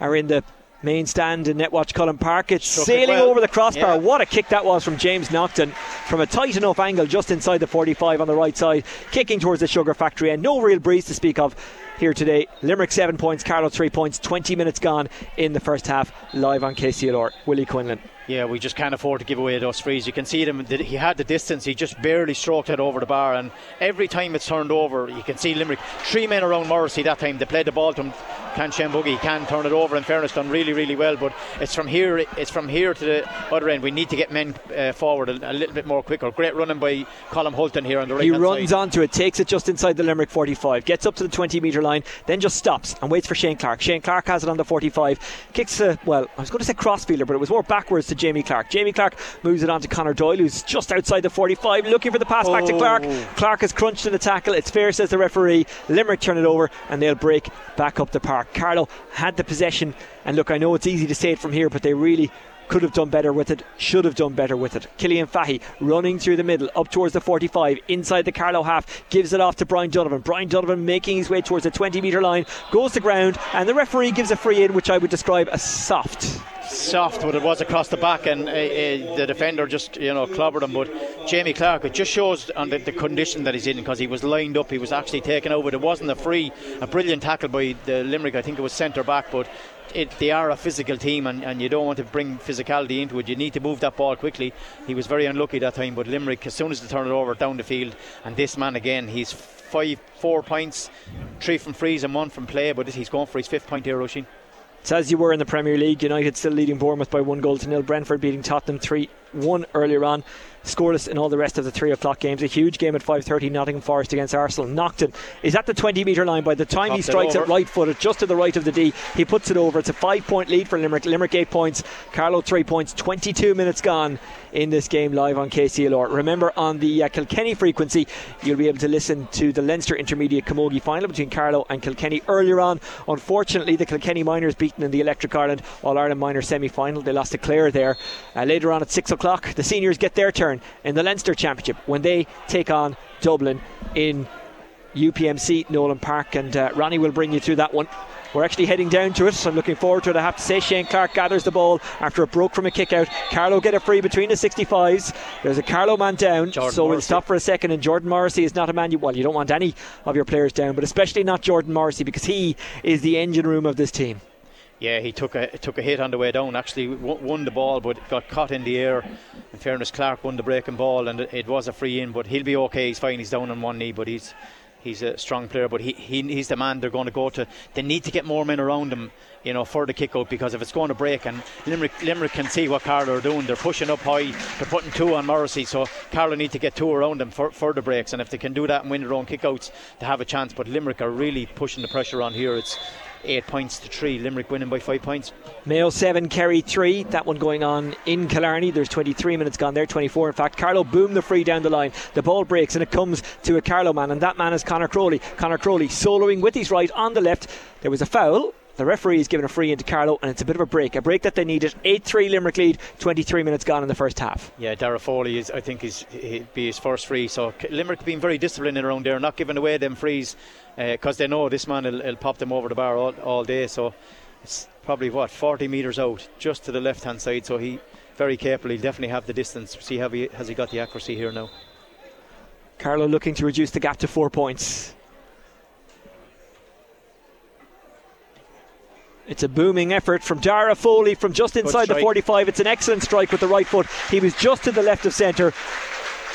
are in the main stand in Netwatch Cullen Park. It's Struck sailing it well over the crossbar. Yeah. What a kick that was from James Nocton, from a tight enough angle just inside the forty-five on the right side, kicking towards the Sugar Factory, and no real breeze to speak of here today. Limerick seven points, Carlow three points, twenty minutes gone in the first half. Live on K C L R, Willie Quinlan. Yeah, we just can't afford to give away those frees. You can see them. He had the distance. He just barely stroked it over the bar, and every time it's turned over, you can see Limerick. Three men around Morrissey that time. They played the ball to him. Can Shane Buggy, can turn it over. In fairness, done really, really well. But it's from here. It's from here to the other end. We need to get men uh, forward a, a little bit more quicker. Great running by Colm Hulton here on the right. He runs side. onto it, takes it just inside the Limerick forty-five, gets up to the twenty metre line, then just stops and waits for Shane Clark. Shane Clark has it on the forty-five, kicks a, well, I was going to say crossfielder, but it was more backwards to Jamie Clark. Jamie Clark moves it on to Connor Doyle, who's just outside the forty-five, looking for the pass oh. back to Clark. Clark is crunched in the tackle. It's fair, says the referee. Limerick turn it over, and they'll break back up the park. Carlow had the possession, and look, I know it's easy to say it from here, but they really could have done better with it, should have done better with it. Killian Fahy running through the middle up towards the forty-five, inside the Carlow half, gives it off to Brian Donovan. Brian Donovan making his way towards the twenty metre line, goes to ground, and the referee gives a free in, which I would describe as soft. Soft, but it was across the back, and uh, uh, the defender just, you know, clobbered him. But Jamie Clark, it just shows on the, the condition that he's in, because he was lined up, he was actually taken over. There wasn't a free. A brilliant tackle by the Limerick, I think it was centre back, but It, they are a physical team, and, and you don't want to bring physicality into it. You need to move that ball quickly. He was very unlucky that time, but Limerick, as soon as they turn it over, down the field. And this man again, he's five, four points, three from frees and one from play, but he's going for his fifth point here, Oisin. It's as you were in the Premier League. United still leading Bournemouth by one goal to nil. Brentford beating Tottenham three one earlier on. scoreless in all the rest of the three o'clock games. A huge game at five thirty, Nottingham Forest against Arsenal. Nocton is at the twenty metre line. By the time he strikes it right footed, just to the right of the D, he puts it over. It's a five point lead for Limerick. Limerick eight points, Carlow three points. Twenty-two minutes gone in this game live on K C L R. Remember, on the uh, Kilkenny frequency you'll be able to listen to the Leinster Intermediate Camogie final between Carlow and Kilkenny earlier on. Unfortunately, the Kilkenny Miners beaten in the Electric Ireland All-Ireland Minor semi-final. They lost to Clare there. Uh, later on at six o'clock, the seniors get their turn in the Leinster Championship when they take on Dublin in U P M C Nolan Park, and uh, Ronnie will bring you through that one. We're actually heading down to it, so I'm looking forward to it, I have to say. Shane Clark gathers the ball after it broke from a kick out. Carlow get it free between the sixty-fives. There's a Carlow man down, Jordan so Morrissey. We'll stop for a second. And Jordan Morrissey is not a man you, well, you don't want any of your players down, but especially not Jordan Morrissey, because he is the engine room of this team. Yeah, he took a took a hit on the way down. Actually won the ball, but got caught in the air. In fairness, Clark won the breaking ball, and it was a free in, but he'll be okay. He's fine. He's down on one knee, but he's he's a strong player. But he, he he's the man they're going to go to. They need to get more men around him, you know, for the kick out, because if it's going to break, and Limerick Limerick can see what Carlow are doing. They're pushing up high. They're putting two on Morrissey, so Carlow need to get two around them for, for the breaks. And if they can do that and win their own kick outs, they have a chance. But Limerick are really pushing the pressure on here. It's eight points to three, Limerick winning by five points. Mayo seven, Kerry three. That one going on in Killarney. There's twenty-three minutes gone there, twenty-four in fact. Carlow boom the free down the line. The ball breaks and it comes to a Carlow man, and that man is Connor Crowley. Connor Crowley soloing with his right on the left. There was a foul. The referee is giving a free into Carlow, and it's a bit of a break. A break that they needed. eight three Limerick lead, twenty-three minutes gone in the first half. Yeah, Dara Foley is, I think, is he'd be his first free. So Limerick being very disciplined around there, not giving away them frees, because uh, they know this man will, will pop them over the bar all, all day. So it's probably, what, forty metres out, just to the left-hand side. So he very capable. He'll definitely have the distance. See how he has he got the accuracy here now. Carlow looking to reduce the gap to four points. It's a booming effort from Dara Foley from just inside the forty-five. It's an excellent strike with the right foot. He was just to the left of centre.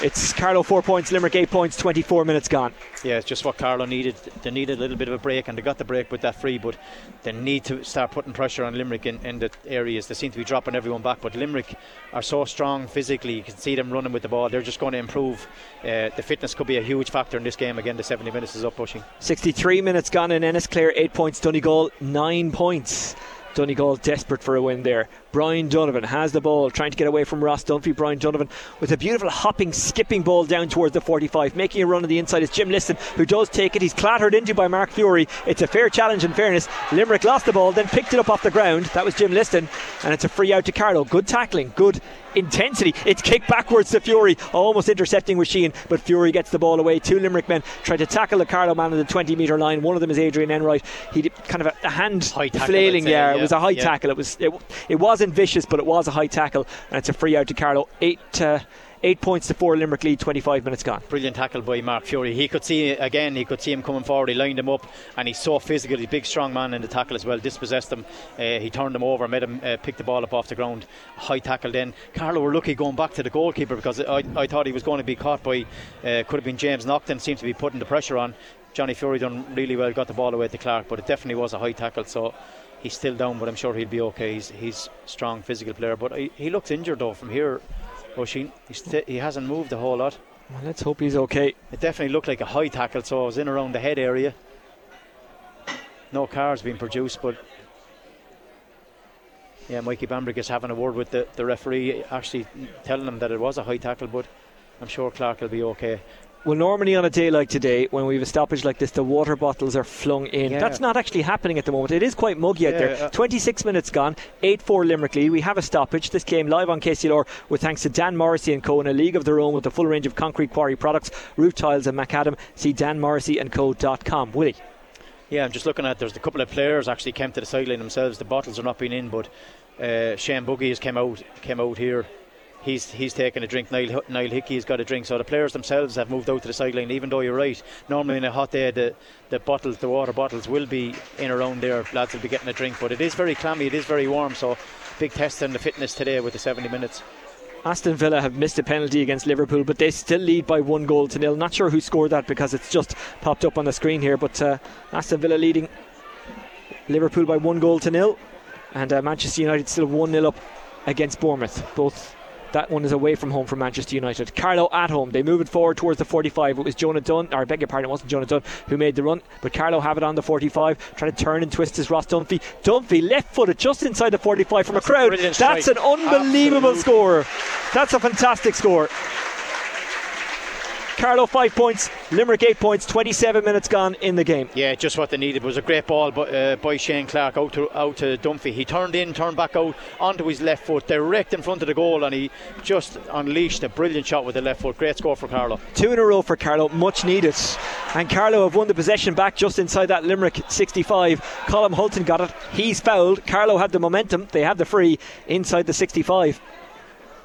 It's Carlow four points, Limerick eight points, twenty-four minutes gone. Yeah, it's just what Carlow needed. They needed a little bit of a break, and they got the break with that free, but they need to start putting pressure on Limerick in, in the areas. They seem to be dropping everyone back, but Limerick are so strong physically. You can see them running with the ball. They're just going to improve. Uh, the fitness could be a huge factor in this game. Again, the seventy minutes is up pushing. sixty-three minutes gone in Ennisclare, eight points. Donegal, nine points. Donegal desperate for a win there. Brian Donovan has the ball, trying to get away from Ross Dunphy. Brian Donovan with a beautiful hopping, skipping ball down towards the forty-five. Making a run on the inside is Jim Liston, who does take it. He's clattered into by Mark Fury. It's a fair challenge, in fairness. Limerick lost the ball, then picked it up off the ground. That was Jim Liston, and it's a free out to Carlow. Good tackling, good intensity. It's kicked backwards to Fury, almost intercepting with Sheehan, but Fury gets the ball away. Two Limerick men try to tackle the Carlow man on the twenty metre line. One of them is Adrian Enright. He did kind of a, a hand tackle, flailing there. Yeah. It was a high yeah. tackle. It was it, it wasn't vicious, but it was a high tackle, and it's a free out to Carlow. Eight. Uh, Eight points to four, Limerick lead, twenty-five minutes gone. Brilliant tackle by Mark Fury. He could see, again, he could see him coming forward. He lined him up, and he's so physical. He's a big, strong man in the tackle as well. Dispossessed him. Uh, he turned him over, made him uh, pick the ball up off the ground. High tackle then. Carlow were lucky going back to the goalkeeper, because I, I thought he was going to be caught by, uh, could have been James Nocton. Seems to be putting the pressure on. Johnny Fury done really well, got the ball away to Clark, but it definitely was a high tackle, so he's still down, but I'm sure he'll be okay. He's he's strong, physical player, but he, he looks injured, though, from here. O'Sheen, he, st- he hasn't moved a whole lot. Well, let's hope he's okay. It definitely looked like a high tackle, so I was in around the head area. No cards being produced, but yeah, Mikey Bambrick is having a word with the, the referee, actually telling him that it was a high tackle, but I'm sure Clark will be okay. Well, normally on a day like today, when we have a stoppage like this, the water bottles are flung in. Yeah. That's not actually happening at the moment. It is quite muggy out yeah, there. Uh, twenty-six minutes gone, eight four Limerick lead. We have a stoppage. This game live on K C L R with thanks to Dan Morrissey and Co, in a league of their own with a full range of concrete quarry products, roof tiles and macadam. See dan morrissey and co dot com. Willie? Yeah, I'm just looking at, there's a couple of players actually came to the sideline themselves. The bottles are not being in, but uh, Shane Buggy has come out, came out here. He's he's taken a drink. Niall, Niall Hickey's got a drink. So the players themselves have moved out to the sideline, even though you're right. Normally in a hot day, the, the bottles, the water bottles will be in around there. Lads will be getting a drink. But it is very clammy. It is very warm. So big test on the fitness today with the seventy minutes. Aston Villa have missed a penalty against Liverpool, but they still lead by one goal to nil. Not sure who scored that, because it's just popped up on the screen here. But uh, Aston Villa leading Liverpool by one goal to nil. And uh, Manchester United still one nil up against Bournemouth. Both That one is away from home for Manchester United. Carlow at home. They move it forward towards the forty-five. It was Jonah Dunn, or I beg your pardon, it wasn't Jonah Dunn who made the run, but Carlow have it on the forty-five. Trying to turn and twist is Ross Dunphy. Dunphy left footed just inside the forty-five from a crowd. That's an unbelievable Absolute. score. That's a fantastic score. Carlow five points, Limerick eight points, twenty-seven minutes gone in the game. Yeah, just what they needed. It was a great ball by, uh, by Shane Clark out to out to Dunphy. He turned in, turned back out onto his left foot, direct in front of the goal, and he just unleashed a brilliant shot with the left foot. Great score for Carlow. Two in a row for Carlow, much needed. And Carlow have won the possession back just inside that Limerick sixty-five. Colm Hulton got it. He's fouled. Carlow had the momentum. They had the free inside the sixty-five.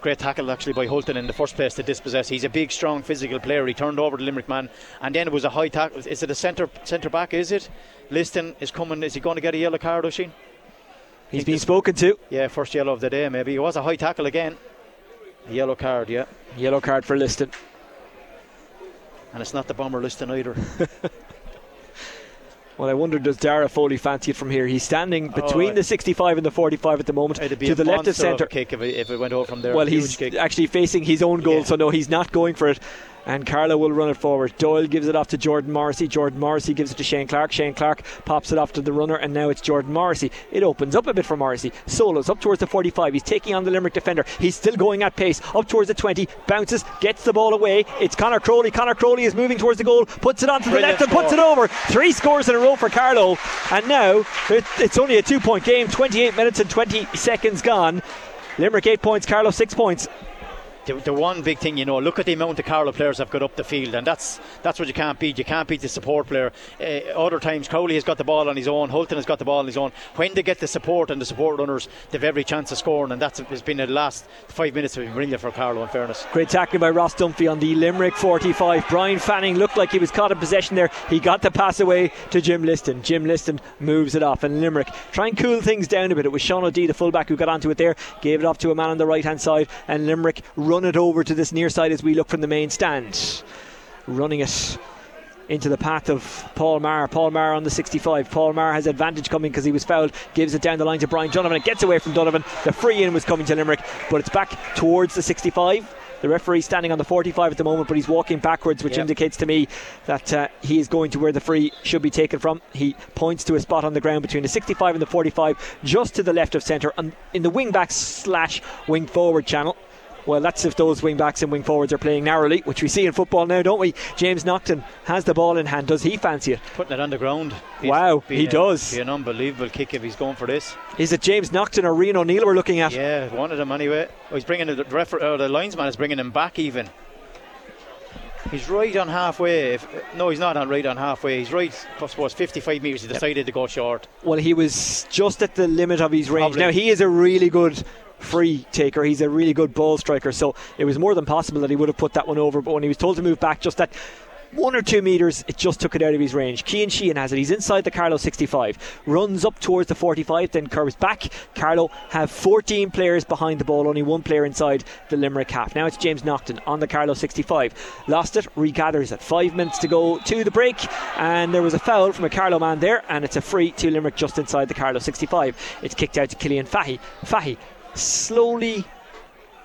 Great tackle actually by Hulton in the first place to dispossess. He's a big, strong, physical player. He turned over the Limerick man, and then it was a high tackle. Is it a centre centre back? Is it? Liston is coming. Is he going to get a yellow card, O'Sheen? He's been spoken to. Yeah, first yellow of the day maybe. It was a high tackle again. A yellow card, yeah. Yellow card for Liston. And it's not the bomber Liston either. Well, I wonder, does Dara Foley fancy it from here? He's standing between oh, the sixty-five and the forty-five at the moment. It'd be to a the left of centre. Of kick if it, if it went out from there. Well, he's kick. actually facing his own goal, yeah. so no, he's not going for it. And Carlow will run it forward. Doyle gives it off to Jordan Morrissey. Jordan Morrissey gives it to Shane Clark. Shane Clark pops it off to the runner, and now it's Jordan Morrissey. It opens up a bit for Morrissey. Solos up towards the forty-five. He's taking on the Limerick defender. He's still going at pace. Up towards the twenty. Bounces. Gets the ball away. It's Connor Crowley. Connor Crowley is moving towards the goal. Puts it on to the left and puts it over. Three scores in a row for Carlow. And now it's only a two-point game. twenty-eight minutes and twenty seconds gone. Limerick eight points. Carlow six points. The, the one big thing, you know, look at the amount of Carlow players have got up the field, and that's that's what you can't beat. You can't beat the support player. Uh, other times, Crowley has got the ball on his own, Hulton has got the ball on his own. When they get the support and the support runners, they've every chance of scoring, and that's has been the last five minutes have been brilliant for Carlow, in fairness. Great tackle by Ross Dunphy on the Limerick forty-five. Brian Fanning looked like he was caught in possession there. He got the pass away to Jim Liston. Jim Liston moves it off, and Limerick try and cool things down a bit. It was Sean O'Dea, the fullback, who got onto it there, gave it off to a man on the right-hand side, and Limerick run it over to this near side as we look from the main stand. Running it into the path of Paul Maher. Paul Maher on the sixty-five. Paul Maher has advantage coming because he was fouled. Gives it down the line to Brian Donovan. It gets away from Donovan. The free in was coming to Limerick, but it's back towards the sixty-five. The referee's standing on the forty-five at the moment, but he's walking backwards, which yep. indicates to me that uh, he is going to where the free should be taken from. He points to a spot on the ground between the sixty-five and the forty-five, just to the left of centre, and in the wing back slash wing forward channel. Well, that's if those wing backs and wing forwards are playing narrowly, which we see in football now, don't we? James Nocton has the ball in hand. Does he fancy it? Putting it on the ground. He's wow, he a, does. Be an unbelievable kick if he's going for this. Is it James Nocton or Rian O'Neill we're looking at? Yeah, one of them anyway. Oh, he's bringing the refer- or the linesman is bringing him back even. He's right on halfway. If, no, he's not on right on halfway. He's right, I suppose, fifty-five metres. He decided yep. to go short. Well, he was just at the limit of his range. Probably. Now, he is a really good free taker. He's a really good ball striker, so it was more than possible that he would have put that one over, but when he was told to move back just that one or two metres, it just took it out of his range. Keane Sheehan has it. He's inside the Carlow sixty-five, runs up towards the forty-five, then curves back. Carlow have fourteen players behind the ball, only one player inside the Limerick half. Now it's James Nocton on the Carlow sixty-five. Lost it, regathers it. Five minutes to go to the break, and there was a foul from a Carlow man there, and it's a free to Limerick just inside the Carlow sixty-five. It's kicked out to Killian Fahy. Fahy slowly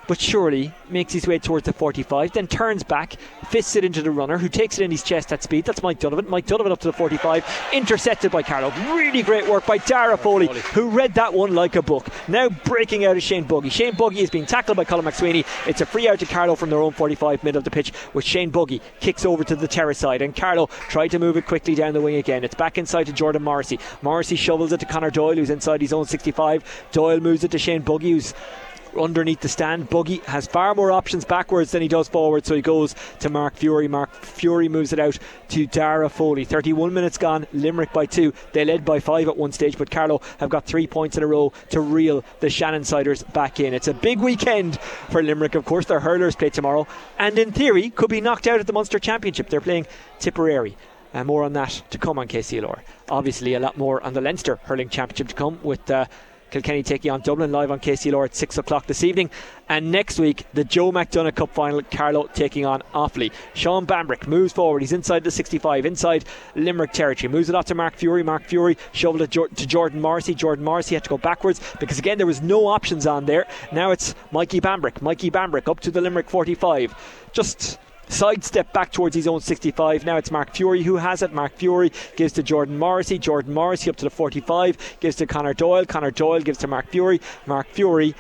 but surely makes his way towards the forty-five, then turns back, fists it into the runner, who takes it in his chest at speed. That's Mike Donovan. Mike Donovan up to the forty-five, intercepted by Carlow. Really great work by Dara Foley, who read that one like a book. Now breaking out is Shane Buggy. Shane Buggy is being tackled by Colin McSweeney. It's a free out to Carlow from their own forty-five, mid of the pitch, with Shane Buggy kicks over to the terrace side, and Carlow tried to move it quickly down the wing again. It's back inside to Jordan Morrissey. Morrissey shovels it to Connor Doyle, who's inside his own sixty-five. Doyle moves it to Shane Buggy, who's underneath the stand. Buggy has far more options backwards than he does forward, so he goes to Mark Fury. Mark Fury moves it out to Dara Foley. thirty-one minutes gone, Limerick by two. They led by five at one stage, but Carlow have got three points in a row to reel the Shannonsiders back in. It's a big weekend for Limerick, of course. Their hurlers play tomorrow, and in theory could be knocked out at the Munster Championship. They're playing Tipperary. And more on that to come on K C L R. Obviously a lot more on the Leinster Hurling Championship to come, with uh, Kilkenny taking on Dublin, live on K C L R at six o'clock this evening. And next week, the Joe McDonagh Cup final, Carlow taking on Offaly. Shane Bambrick moves forward. He's inside the sixty-five, inside Limerick territory. Moves it off to Mark Fury. Mark Fury shoveled it to Jordan Morrissey. Jordan Morrissey had to go backwards because, again, there was no options on there. Now it's Mikey Bambrick. Mikey Bambrick up to the Limerick forty-five. Just sidestep back towards his own sixty-five. Now it's Mark Fury who has it. Mark Fury gives to Jordan Morrissey. Jordan Morrissey up to the forty-five. Gives to Connor Doyle. Connor Doyle gives to Mark Fury. Mark Fury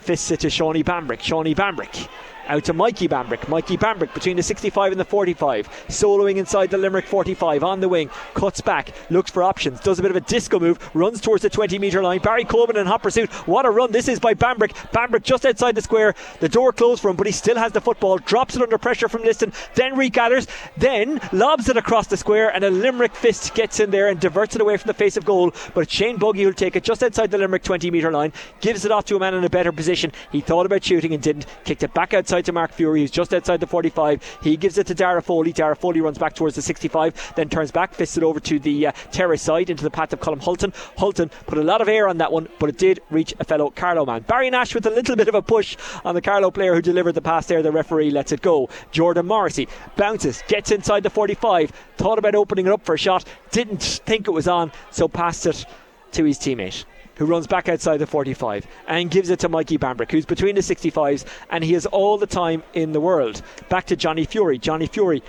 fists it to Shawnee Bambrick. Shawnee Bambrick out to Mikey Bambrick. Mikey Bambrick between the sixty-five and the forty-five, soloing inside the Limerick forty-five, on the wing, cuts back, looks for options, does a bit of a disco move, runs towards the twenty metre line. Barry Coleman in hot pursuit. What a run this is by Bambrick. Bambrick just outside the square, the door closed for him, but he still has the football, drops it under pressure from Liston, then regathers, then lobs it across the square, and a Limerick fist gets in there and diverts it away from the face of goal. But Shane Buggy will take it just outside the Limerick twenty metre line, gives it off to a man in a better position. He thought about shooting and didn't, kicked it back outside to Mark Fury, who's just outside the forty-five. He gives it to Dara Foley. Dara Foley runs back towards the sixty-five, then turns back, fists it over to the uh, terrace side into the path of Colm Hulton. Hulton put a lot of air on that one, but it did reach a fellow Carlow man. Barry Nash with a little bit of a push on the Carlow player who delivered the pass there. The referee lets it go. Jordan Morrissey bounces, gets inside the forty-five, thought about opening it up for a shot, didn't think it was on, so passed it to his teammate, who runs back outside the forty-five and gives it to Mikey Bambrick, who's between the sixty-fives, and he has all the time in the world. Back to Johnny Fury. Johnny Fury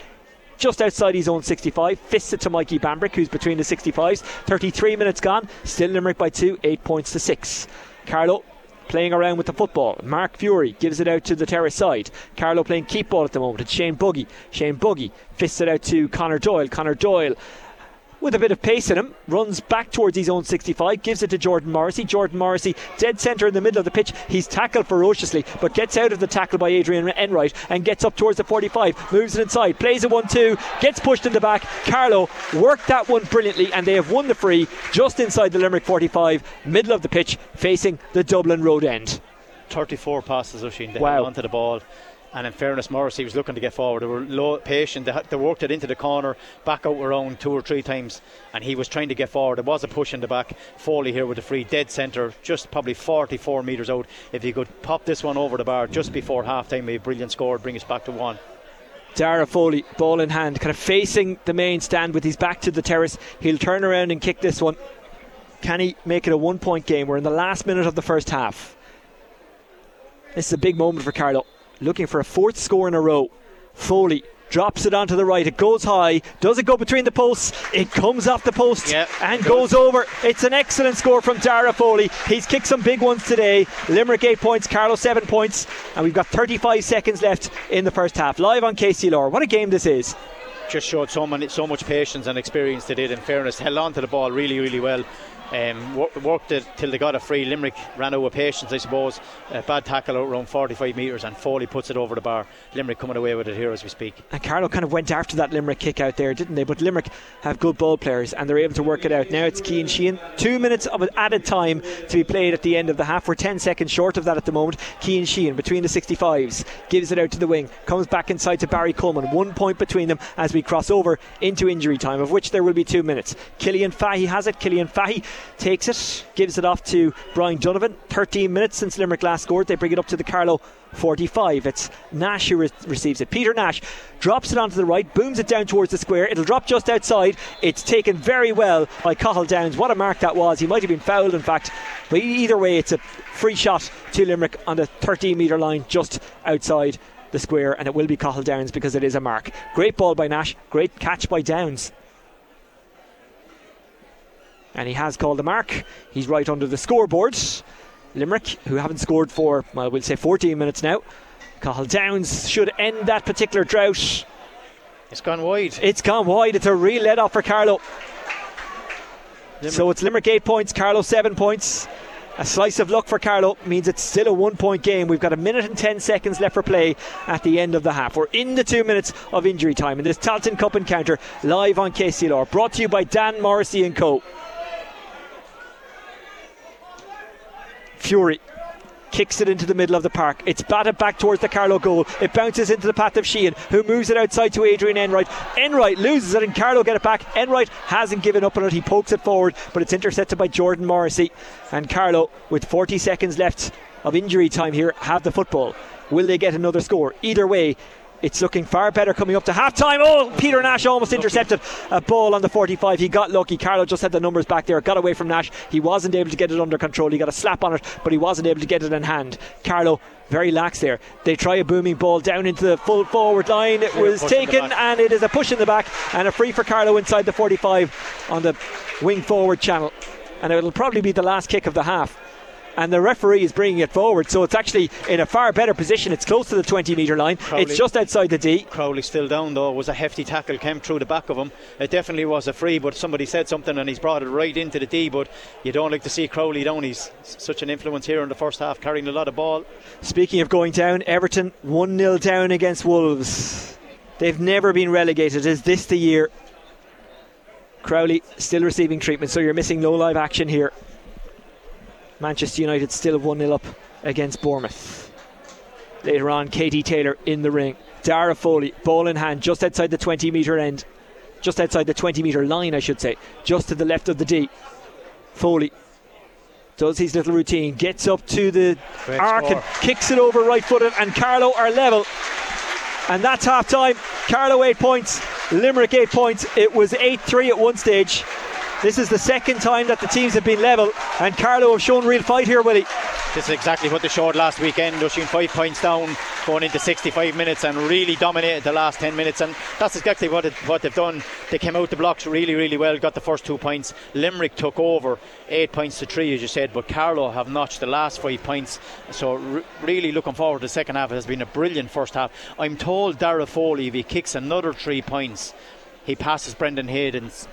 just outside his own sixty-five, fists it to Mikey Bambrick, who's between the sixty-fives. thirty-three minutes gone, still Limerick by two, eight points to six. Carlow playing around with the football. Mark Fury gives it out to the terrace side. Carlow playing keep ball at the moment. It's Shane Buggy. Shane Buggy fists it out to Connor Doyle. Connor Doyle, with a bit of pace in him, runs back towards his own sixty-five, gives it to Jordan Morrissey. Jordan Morrissey, dead centre in the middle of the pitch. He's tackled ferociously, but gets out of the tackle by Adrian Enright and gets up towards the forty-five, moves it inside, plays a one two, gets pushed in the back. Carlow worked that one brilliantly, and they have won the free just inside the Limerick forty-five, middle of the pitch, facing the Dublin road end. thirty-four passes, Oisín. They wow. held onto the ball. And in fairness, Morrissey was looking to get forward. They were low, patient. They, they worked it into the corner, back out around two or three times, and he was trying to get forward. There was a push in the back. Foley here with the free, dead centre, just probably forty-four metres out. If he could pop this one over the bar just before half-time, a brilliant score, bring us back to one. Dara Foley, ball in hand, kind of facing the main stand with his back to the terrace. He'll turn around and kick this one. Can he make it a one-point game? We're in the last minute of the first half. This is a big moment for Carlow, looking for a fourth score in a row. Foley drops it onto the right. It goes high. Does it go between the posts? It comes off the post yep, and goes. goes over. It's an excellent score from Dara Foley. He's kicked some big ones today. Limerick eight points, Carlow seven points, and we've got thirty-five seconds left in the first half. Live on K C L R. What a game this is. Just showed so, many, so much patience and experience they did, in fairness. Held on to the ball really, really well. Um, wor- worked it till they got a free. Limerick ran out of patience, I suppose. A bad tackle out around forty-five metres, and Foley puts it over the bar. Limerick coming away with it here as we speak. And Carlow kind of went after that Limerick kick out there, didn't they? But Limerick have good ball players and they're able to work it out. Now it's Keane Sheehan. Two minutes of added time to be played at the end of the half. We're ten seconds short of that at the moment. Keane Sheehan between the sixty-fives, gives it out to the wing, comes back inside to Barry Coleman. One point between them as we cross over into injury time, of which there will be two minutes. Killian Fahy has it. Killian Fahy takes it, gives it off to Brian Donovan. thirteen minutes since Limerick last scored. They bring it up to the Carlow forty-five. It's Nash who re- receives it. Peter Nash drops it onto the right, booms it down towards the square. It'll drop just outside. It's taken very well by Cahill Downs. What a mark that was. He might have been fouled, in fact, but either way it's a free shot to Limerick on the thirteen metre line just outside the square, and it will be Cahill Downs because it is a mark. Great ball by Nash, great catch by Downs. And he has called the mark. He's right under the scoreboard. Limerick, who haven't scored for, well, we'll say fourteen minutes now. Cahill Downs should end that particular drought. It's gone wide. It's gone wide. It's a real let-off for Carlow. Limerick. So it's Limerick eight points, Carlow seven points. A slice of luck for Carlow means it's still a one-point game. We've got a minute and ten seconds left for play at the end of the half. We're in the two minutes of injury time in this Tailteann Cup encounter, live on K C L R, brought to you by Dan Morrissey and Co. Fury kicks it into the middle of the park. It's batted back towards the Carlow goal. It bounces into the path of Sheehan, who moves it outside to Adrian Enright. Enright loses it and Carlow get it back. Enright hasn't given up on it. He pokes it forward, but it's intercepted by Jordan Morrissey, and Carlow, with forty seconds left of injury time here, have the football. Will they get another score? Either way, it's looking far better coming up to half time. Oh, Peter Nash almost intercepted a ball on the forty-five. He got lucky. Carlow just had the numbers back there. Got away from Nash. He wasn't able to get it under control. He got a slap on it, but he wasn't able to get it in hand. Carlow very lax there. They try a booming ball down into the full forward line. It was taken, and it is a push in the back and a free for Carlow inside the forty-five on the wing forward channel. And it'll probably be the last kick of the half. And the referee is bringing it forward, so it's actually in a far better position. It's close to the twenty metre line. Crowley, it's just outside the D. Crowley still down though. It was a hefty tackle, came through the back of him. It definitely was a free, but somebody said something and he's brought it right into the D. But you don't like to see Crowley down. He's such an influence here in the first half, carrying a lot of ball. Speaking of going down, Everton one nil down against Wolves. They've never been relegated. Is this the year? Crowley still receiving treatment, so you're missing no live action here. Manchester United still one nil up against Bournemouth. Later on, Katie Taylor in the ring. Dara Foley, ball in hand, just outside the twenty metre end. Just outside the twenty metre line, I should say. Just to the left of the D. Foley does his little routine, gets up to the Great arc score. And kicks it over right footed, and Carlow are level. And that's half time. Carlow eight points, Limerick eight points. It was eight three at one stage. This is the second time that the teams have been level, and Carlow have shown real fight here, Willie. This is exactly what they showed last weekend. They're shooting five points down going into sixty-five minutes and really dominated the last ten minutes, and that's exactly what it, what they've done. They came out the blocks really, really well, got the first two points. Limerick took over eight points to three, as you said, but Carlow have notched the last five points. So re- really looking forward to the second half. It has been a brilliant first half. I'm told Dara Foley, if he kicks another three points, he passes Brendan Hayden's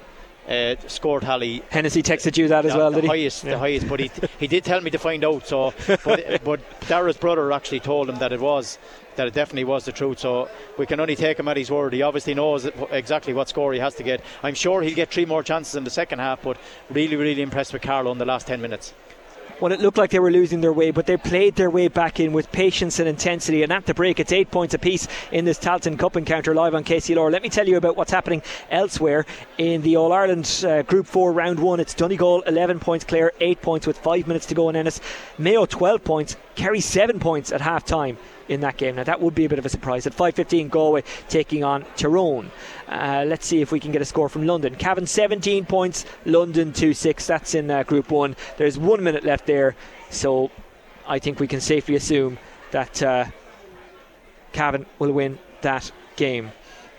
Uh, score tally. Hennessy texted you that as the, well, the did he? Highest, yeah. The highest, but he, he did tell me to find out. So, but, but Dara's brother actually told him that it was, that it definitely was the truth. So we can only take him at his word. He obviously knows exactly what score he has to get. I'm sure he'll get three more chances in the second half, but really, really impressed with Carlow in the last ten minutes. Well, it looked like they were losing their way, but they played their way back in with patience and intensity. And at the break, it's eight points apiece in this Tailteann Cup encounter live on K C L R. Let me tell you about what's happening elsewhere in the All-Ireland uh, Group four Round one. It's Donegal, eleven points, Clare, eight points with five minutes to go in Ennis. Mayo, twelve points, Kerry, seven points at half-time in that game. Now, that would be a bit of a surprise. At five fifteen, Galway taking on Tyrone. Uh, let's see if we can get a score from London. Cavan seventeen points, London two six. That's in uh, Group one. There's one minute left there, so I think we can safely assume that uh, Cavan will win that game.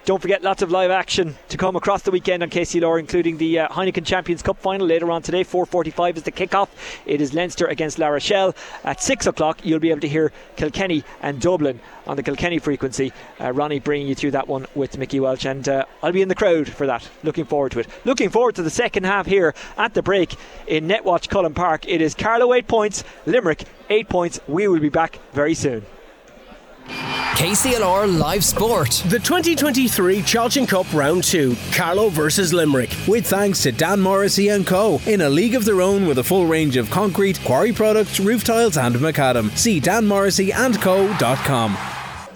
Don't forget, lots of live action to come across the weekend on K C L R, including the uh, Heineken Champions Cup final later on today. four forty-five is the kick-off. It is Leinster against La Rochelle. At six o'clock, you'll be able to hear Kilkenny and Dublin on the Kilkenny frequency. Uh, Ronnie bringing you through that one with Mickey Welch, and uh, I'll be in the crowd for that. Looking forward to it. Looking forward to the second half here at the break in Netwatch Cullen Park. It is Carlow eight points, Limerick eight points. We will be back very soon. K C L R Live Sport. The twenty twenty-three Tailteann Cup Round two, Carlow versus Limerick, with thanks to Dan Morrissey and Co, in a league of their own with a full range of concrete, quarry products, roof tiles and macadam. See dan morrissey and co dot com.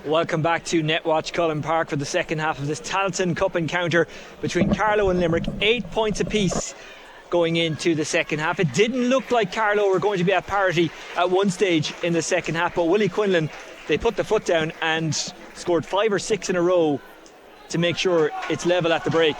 Welcome back to Netwatch Cullen Park for the second half of this Tailteann Cup encounter between Carlow and Limerick, eight points apiece going into the second half. It didn't look like Carlow were going to be at parity at one stage in the second half, but Willie Quinlan, they put the foot down and scored five or six in a row to make sure it's level at the break.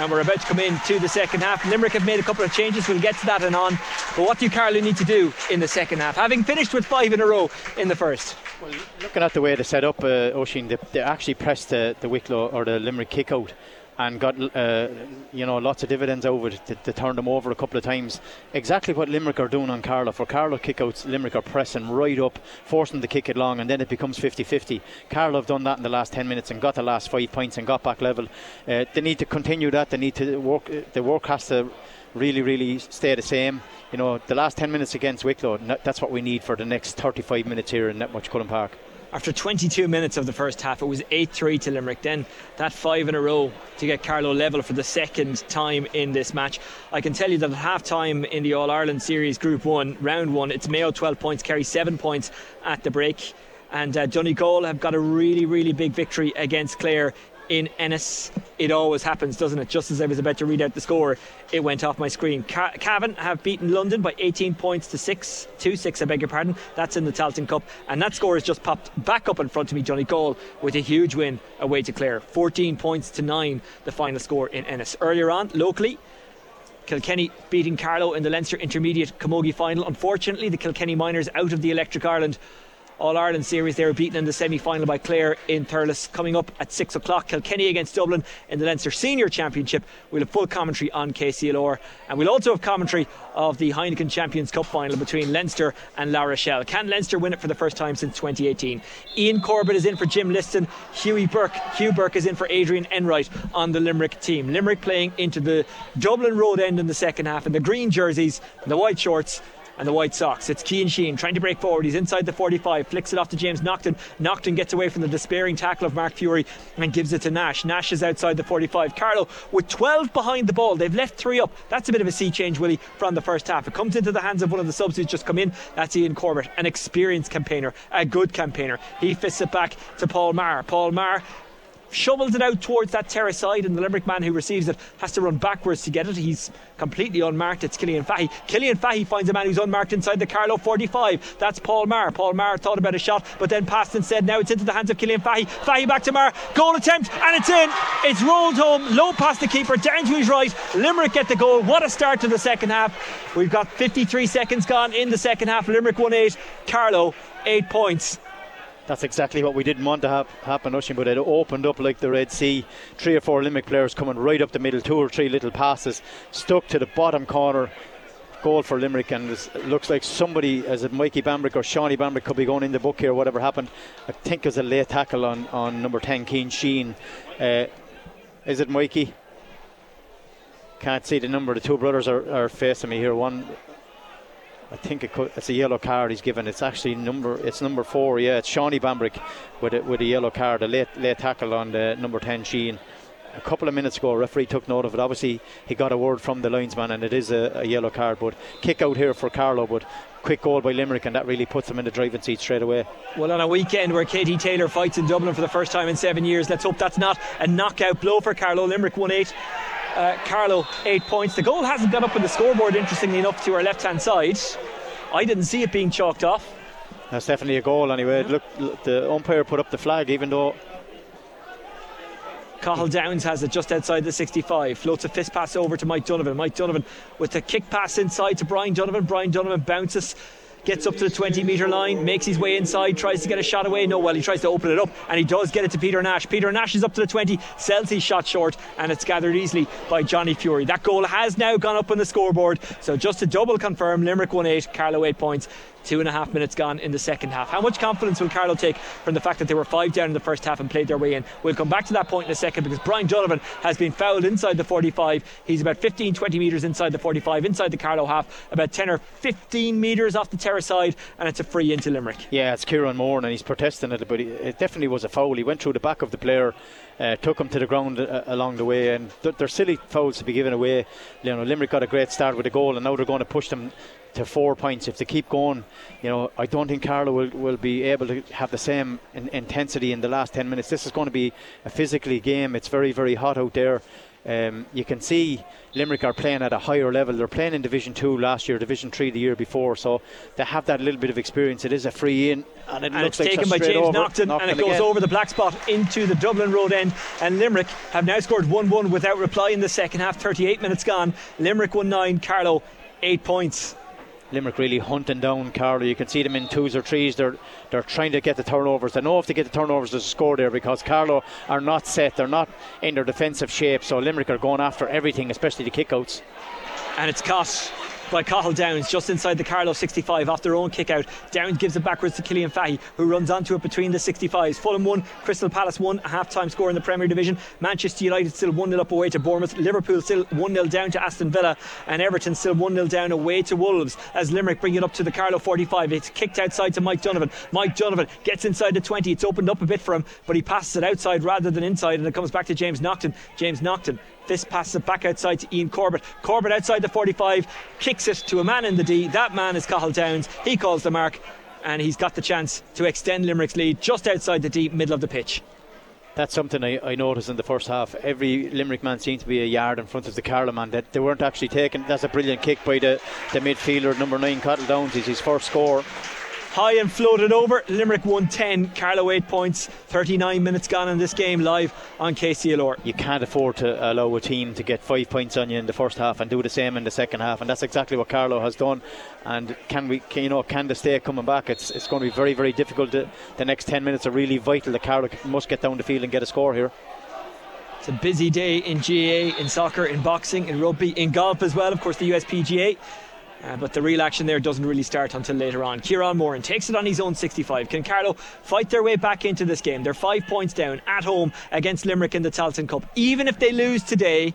And we're about to come into the second half. Limerick have made a couple of changes. We'll get to that and on. But what do Carlow need to do in the second half, having finished with five in a row in the first? Well, looking at the way they set up, uh, Oisin, they, they actually pressed the, the Wicklow or the Limerick kick out, and got uh, you know lots of dividends over it to, to turn them over a couple of times. Exactly what Limerick are doing on Carlow. For Carlow kickouts, Limerick are pressing right up, forcing them to kick it long, and then it becomes fifty fifty. Carlow have done that in the last ten minutes and got the last five points, and got back level. Uh, they need to continue that. They need to work. The work has to really, really stay the same. You know, the last ten minutes against Wicklow, that's what we need for the next thirty-five minutes here in Netwatch Cullen Park. After twenty-two minutes of the first half, it was eight three to Limerick. Then that five in a row to get Carlow level for the second time in this match. I can tell you that at half-time in the All-Ireland Series Group one, Round one, it's Mayo twelve points, Kerry seven points at the break. And uh, Donegal have got a really, really big victory against Clare in Ennis. It always happens, doesn't it? Just as I was about to read out the score, it went off my screen. Ca- Cavan have beaten London by eighteen points to six, two six, I beg your pardon. That's in the Tailteann Cup, and that score has just popped back up in front of me. Donegal with a huge win away to Clare, fourteen points to nine, the final score in Ennis. Earlier on, locally, Kilkenny beating Carlow in the Leinster Intermediate Camogie final. Unfortunately, the Kilkenny Miners out of the Electric Ireland All-Ireland Series. They were beaten in the semi-final by Clare in Thurles. Coming up at six o'clock, Kilkenny against Dublin in the Leinster Senior Championship. We'll have full commentary on K C L R, and we'll also have commentary of the Heineken Champions Cup final between Leinster and La Rochelle. Can Leinster win it for the first time since twenty eighteen? Ian Corbett is in for Jim Liston. Hughie Burke Hugh Burke is in for Adrian Enright on the Limerick team. Limerick playing into the Dublin Road end in the second half in the green jerseys and the white shorts and the white socks. It's Keane Sheehan trying to break forward. He's inside the forty-five, flicks it off to James Nocton. Nocton gets away from the despairing tackle of Mark Fury and gives it to Nash. Nash is outside the forty-five. Carlow with twelve behind the ball. They've left three up. That's a bit of a sea change, Willie, from the first half. It comes into the hands of one of the subs who's just come in. That's Ian Corbett, an experienced campaigner, a good campaigner. He fists it back to Paul Maher. Paul Maher shovels it out towards that terrace side, and the Limerick man who receives it has to run backwards to get it. He's completely unmarked. It's Killian Fahy. Killian Fahy finds a man who's unmarked inside the Carlow forty-five. That's Paul Maher. Paul Maher thought about a shot but then passed instead. Now it's into the hands of Killian Fahy. Fahy back to Maher. Goal attempt, and it's in. It's rolled home, low past the keeper, down to his right. Limerick get the goal. What a start to the second half. We've got fifty-three seconds gone in the second half. Limerick one eight, Carlow eight points. That's exactly what we didn't want to have happen, Oisín, but it opened up like the Red Sea. Three or four Limerick players coming right up the middle, two or three little passes, stuck to the bottom corner. Goal for Limerick, and it looks like somebody, as it Mikey Bambrick or Shawnee Bambrick, could be going in the book here, whatever happened. I think it was a late tackle on, on number ten, Keane Sheehan. Uh, is it Mikey? Can't see the number. The two brothers are, are facing me here. One, I think it could, it's a yellow card he's given. It's actually number it's number four. Yeah, it's Shawnee Bambrick with a, with a yellow card, a late late tackle on the number ten Sheehan. A couple of minutes ago, a referee took note of it. Obviously, he got a word from the linesman, and it is a, a yellow card. But kick out here for Carlow, but quick goal by Limerick, and that really puts them in the driving seat straight away. Well, on a weekend where Katie Taylor fights in Dublin for the first time in seven years, let's hope that's not a knockout blow for Carlow. Limerick one eight. Uh, Carlow eight points. The goal hasn't gone up on the scoreboard, interestingly enough, to our left hand side. I didn't see it being chalked off. That's definitely a goal anyway. Look, look, the umpire put up the flag, even though Cahill Downs has it just outside the sixty-five. Floats a fist pass over to Mike Donovan. Mike Donovan with the kick pass inside to Brian Donovan. Brian Donovan bounces, gets up to the twenty metre line, makes his way inside, tries to get a shot away. No, well, he tries to open it up, and he does get it to Peter Nash. Peter Nash is up to the twenty, sells his shot short, and it's gathered easily by Johnny Fury. That goal has now gone up on the scoreboard. So just to double confirm, Limerick one eight, Carlow eight points. Two and a half minutes gone in the second half. How much confidence will Carlow take from the fact that they were five down in the first half and played their way in? We'll come back to that point in a second, because Brian Donovan has been fouled inside the forty-five. He's about fifteen, twenty metres inside the forty-five, inside the Carlow half, about ten or fifteen metres off the terrace side, and it's a free into Limerick. Yeah, it's Kieran Moran, and he's protesting it, but it definitely was a foul. He went through the back of the player, uh, took him to the ground uh, along the way, and th- they're silly fouls to be given away. You know, Limerick got a great start with a goal, and now they're going to push them to four points. If they keep going, you know, I don't think Carlow will, will be able to have the same in, intensity in the last ten minutes. This is going to be a physically game. It's very, very hot out there. Um, you can see Limerick are playing at a higher level. They're playing in Division two last year, Division three the year before, so they have that little bit of experience. It is a free in, and it and looks it's like taken by James Nocton, and it goes again over the black spot into the Dublin Road end, and Limerick have now scored one one without reply in the second half. Thirty-eight minutes gone. Limerick one nine, Carlow eight points. Limerick really hunting down Carlow. You can see them in twos or threes. They're they're trying to get the turnovers. They know if they get the turnovers, there's a score there, because Carlow are not set. They're not in their defensive shape. So Limerick are going after everything, especially the kickouts. And it's caught by Cahill Downs just inside the Carlow sixty-five off their own kick out. Downs gives it backwards to Killian Fahy, who runs onto it between the sixty-fives. Fulham one, Crystal Palace one, a half-time score in the Premier Division. Manchester United still one nil up away to Bournemouth. Liverpool still one nil down to Aston Villa, and Everton still one nil down away to Wolves as Limerick bring it up to the Carlow forty-five. It's kicked outside to Mike Donovan. Mike Donovan gets inside the twenty. It's opened up a bit for him, but he passes it outside rather than inside, and it comes back to James Nocton. James Nocton this passes it back outside to Ian Corbett. Corbett outside the forty-five kicks it to a man in the D. That man is Cahill Downs. He calls the mark, and he's got the chance to extend Limerick's lead just outside the D, middle of the pitch. That's something I, I noticed in the first half. Every Limerick man seemed to be a yard in front of the Carlow man, that they weren't actually taken. That's a brilliant kick by the, the midfielder, number nine, Cahill Downs. Is his first score. High and floated over. Limerick won ten, Carlow eight points. thirty-nine minutes gone in this game live on K C L R. You can't afford to allow a team to get five points on you in the first half and do the same in the second half, and that's exactly what Carlow has done. And can we, can, you know, can they stay coming back? It's it's going to be very, very difficult. To, the next ten minutes are really vital. The Carlow must get down the field and get a score here. It's a busy day in G A A, in soccer, in boxing, in rugby, in golf as well. Of course, the U S P G A. Uh, but the real action there doesn't really start until later on. Kieran Moran takes it on his own sixty-five. Can Carlow fight their way back into this game? They're five points down at home against Limerick in the Tailteann Cup. Even if they lose today,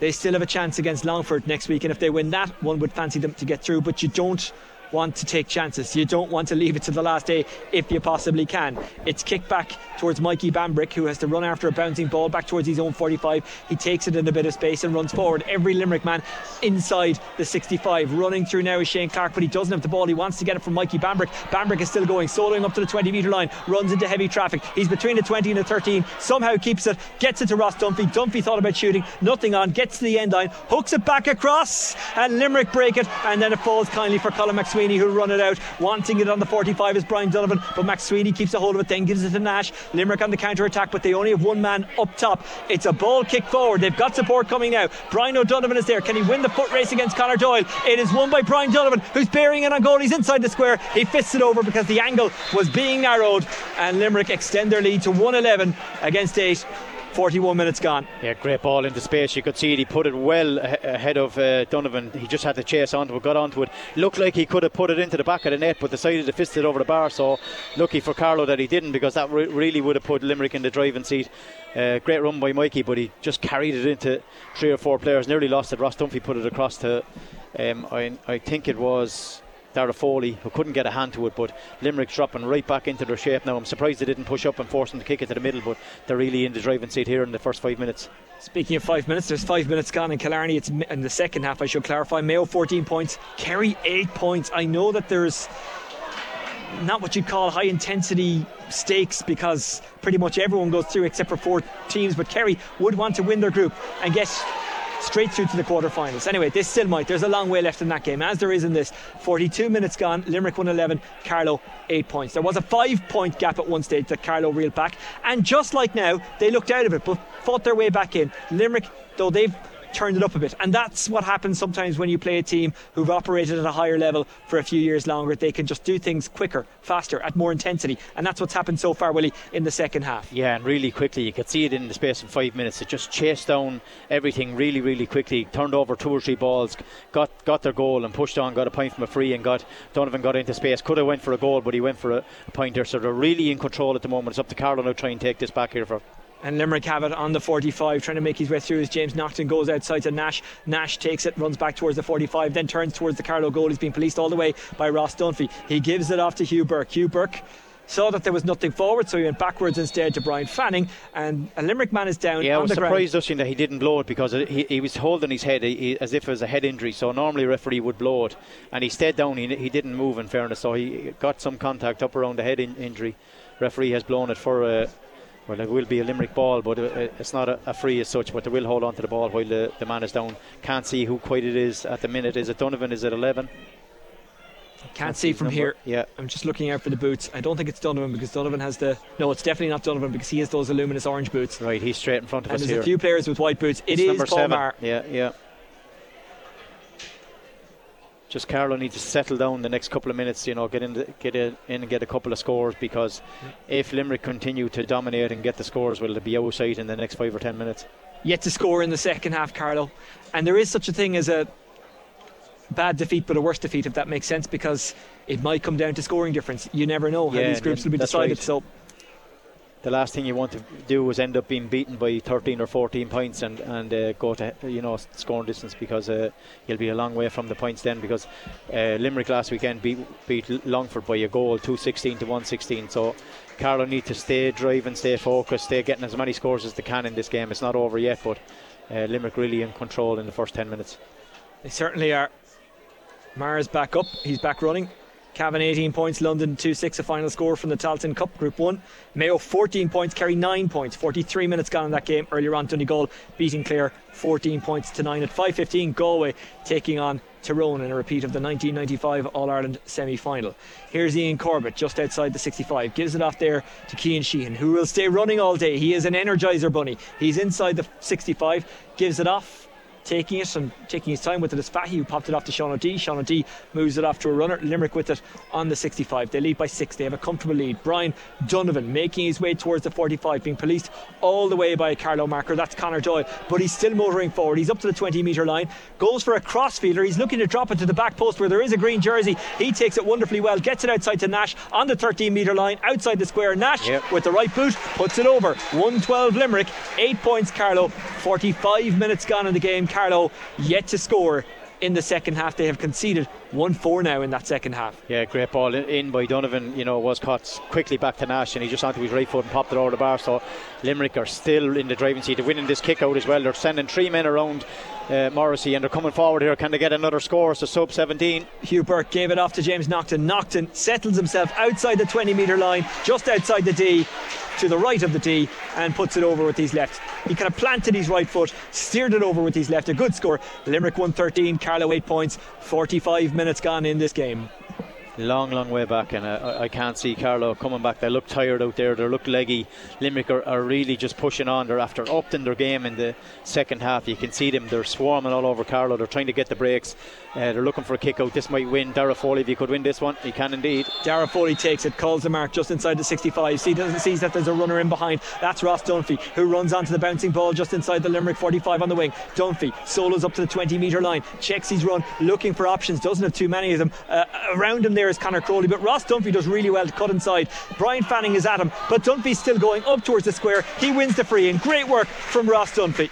they still have a chance against Longford next week, and if they win that, one would fancy them to get through. But you don't want to take chances. You don't want to leave it to the last day if you possibly can. It's kicked back towards Mikey Bambrick, who has to run after a bouncing ball back towards his own forty-five. He takes it in a bit of space and runs forward. Every Limerick man inside the sixty-five. Running through now is Shane Clark, but he doesn't have the ball. He wants to get it from Mikey Bambrick. Bambrick is still going, soloing up to the twenty metre line, runs into heavy traffic. He's between the twenty and the thirteen, somehow keeps it, gets it to Ross Dunphy. Dunphy thought about shooting, nothing on, gets to the end line, hooks it back across, and Limerick break it, and then it falls kindly for Colin McSweeney, who'll run it out. Wanting it on the forty-five is Brian Donovan, but McSweeney keeps a hold of it, then gives it to Nash. Limerick on the counter-attack, but they only have one man up top. It's a ball kick forward. They've got support coming now. Brian O'Donovan is there. Can he win the foot race against Connor Doyle? It is won by Brian Donovan, who's bearing it on goal. He's inside the square. He fists it over because the angle was being narrowed, and Limerick extend their lead to one eleven against eight. forty-one minutes gone. Yeah, great ball into space. You could see it. He put it well ahead of uh, Donovan. He just had to chase onto it, got onto it. Looked like he could have put it into the back of the net, but decided to fist it over the bar. So lucky for Carlow that he didn't, because that re- really would have put Limerick in the driving seat. Uh, great run by Mikey, but he just carried it into three or four players. Nearly lost it. Ross Dunphy put it across to, um, I, I think it was Dara Foley, who couldn't get a hand to it, but Limerick's dropping right back into their shape now. I'm surprised they didn't push up and force them to kick it to the middle, but they're really in the driving seat here in the first five minutes. Speaking of five minutes, there's five minutes gone in Killarney. It's in the second half, I should clarify. Mayo fourteen points, Kerry eight points. I know that there's not what you'd call high intensity stakes, because pretty much everyone goes through except for four teams, but Kerry would want to win their group and get straight through to the quarterfinals. Anyway, they still might. There's a long way left in that game, as there is in this. forty-two minutes gone. Limerick one eleven, Carlow eight points. There was a five point gap at one stage that Carlow reeled back, and just like now they looked out of it but fought their way back in. Limerick, though, they've turned it up a bit, and that's what happens sometimes when you play a team who've operated at a higher level for a few years longer. They can just do things quicker, faster, at more intensity, and that's what's happened so far, Willie, in the second half. Yeah, and really quickly. You could see it in the space of five minutes. It just chased down everything really, really quickly, turned over two or three balls, got got their goal and pushed on, got a point from a free, and got Donovan got into space, could have went for a goal, but he went for a, a point there. So they're really in control at the moment. It's up to Carlow now to try and take this back here for. And Limerick have it on the forty-five, trying to make his way through as James Nocton goes outside to Nash. Nash takes it, runs back towards the forty-five, then turns towards the Carlow goal. He's been policed all the way by Ross Dunphy. He gives it off to Hugh Burke. Hugh Burke saw that there was nothing forward, so he went backwards instead to Brian Fanning, and a Limerick man is down. Yeah, on I was the surprised Ushin that he didn't blow it, because he, he was holding his head he, as if it was a head injury, so normally a referee would blow it, and he stayed down. He, he didn't move, in fairness, so he got some contact up around the head in, injury. Referee has blown it for uh, well, it will be a Limerick ball, but it's not a free as such, but they will hold on to the ball while the, the man is down. Can't see who quite it is at the minute. Is it Donovan? Is it eleven? Can't, Can't see from number. Here. Yeah, I'm just looking out for the boots. I don't think it's Donovan, because Donovan has the... No, it's definitely not Donovan, because he has those luminous orange boots. Right, he's straight in front of and us here. And there's a few players with white boots. It it's is Paul Maher. Yeah, yeah. Just Carlow need to settle down the next couple of minutes, you know, get in, the, get in and get a couple of scores, because if Limerick continue to dominate and get the scores, will they be outside in the next five or ten minutes? Yet to score in the second half, Carlow, and there is such a thing as a bad defeat, but a worse defeat, if that makes sense, because it might come down to scoring difference. You never know how yeah, these groups will be decided. Right. So the last thing you want to do is end up being beaten by thirteen or fourteen points and and uh, go to you know scoring distance, because uh, you'll be a long way from the points then. Because uh, Limerick last weekend beat beat Longford by a goal, two sixteen to one sixteen. So Carlow need to stay driving, stay focused, stay getting as many scores as they can in this game. It's not over yet, but uh, Limerick really in control in the first ten minutes. They certainly are. Maher's back up, he's back running. Cavan eighteen points, London two six, a final score from the Tailteann Cup Group one. Mayo fourteen points, Kerry nine points, forty-three minutes gone in that game. Earlier on, Donegal beating Clare fourteen points to nine. At five fifteen, Galway taking on Tyrone in a repeat of the nineteen ninety-five All-Ireland semi-final. Here's Ian Corbett just outside the sixty-five, gives it off there to Keane Sheehan, who will stay running all day. He is an energizer bunny. He's inside the sixty-five, gives it off, taking it and taking his time with it as Fahy, who popped it off to Sean O'Dea. Sean O'Dea moves it off to a runner. Limerick with it on the sixty-five. They lead by six. They have a comfortable lead. Brian Donovan making his way towards the forty-five, being policed all the way by a Carlow marker. That's Connor Doyle, but he's still motoring forward. He's up to the twenty metre line, goes for a crossfielder. He's looking to drop it to the back post where there is a green jersey. He takes it wonderfully well, gets it outside to Nash on the thirteen metre line, outside the square. Nash yep. with the right boot puts it over. one twelve Limerick, eight points Carlow, forty-five minutes gone in the game. Carlow yet to score in the second half. They have conceded one four now in that second half. Yeah, great ball in by Donovan, you know, was caught quickly back to Nash, and he just onto his right foot and popped it over the bar. So Limerick are still in the driving seat. They're winning this kick out as well. They're sending three men around uh, Morrissey, and they're coming forward here. Can they get another score? So sub seventeen. Hugh Burke gave it off to James Nocton. Nocton settles himself outside the twenty metre line, just outside the D, to the right of the D, and puts it over with his left. He kind of planted his right foot, steered it over with his left. A good score. Limerick one thirteen, Carlow eight points, forty-five minutes gone in this game. Long, long way back, and I, I can't see Carlow coming back. They look tired out there, they look leggy. Limerick are, are really just pushing on. They're after upping their game in the second half. You can see them, they're swarming all over Carlow. They're trying to get the breaks. Uh, they're looking for a kick out. This might win. Dara Foley, if he could win this one, he can indeed. Dara Foley takes it, calls the mark just inside the sixty-five. See, doesn't sees that there's a runner in behind. That's Ross Dunphy, who runs onto the bouncing ball just inside the Limerick forty-five on the wing. Dunphy solos up to the twenty metre line, checks his run, looking for options, doesn't have too many of them. Uh, around him there is Connor Crowley, but Ross Dunphy does really well to cut inside. Brian Fanning is at him, but Dunphy's still going up towards the square. He wins the free, and great work from Ross Dunphy.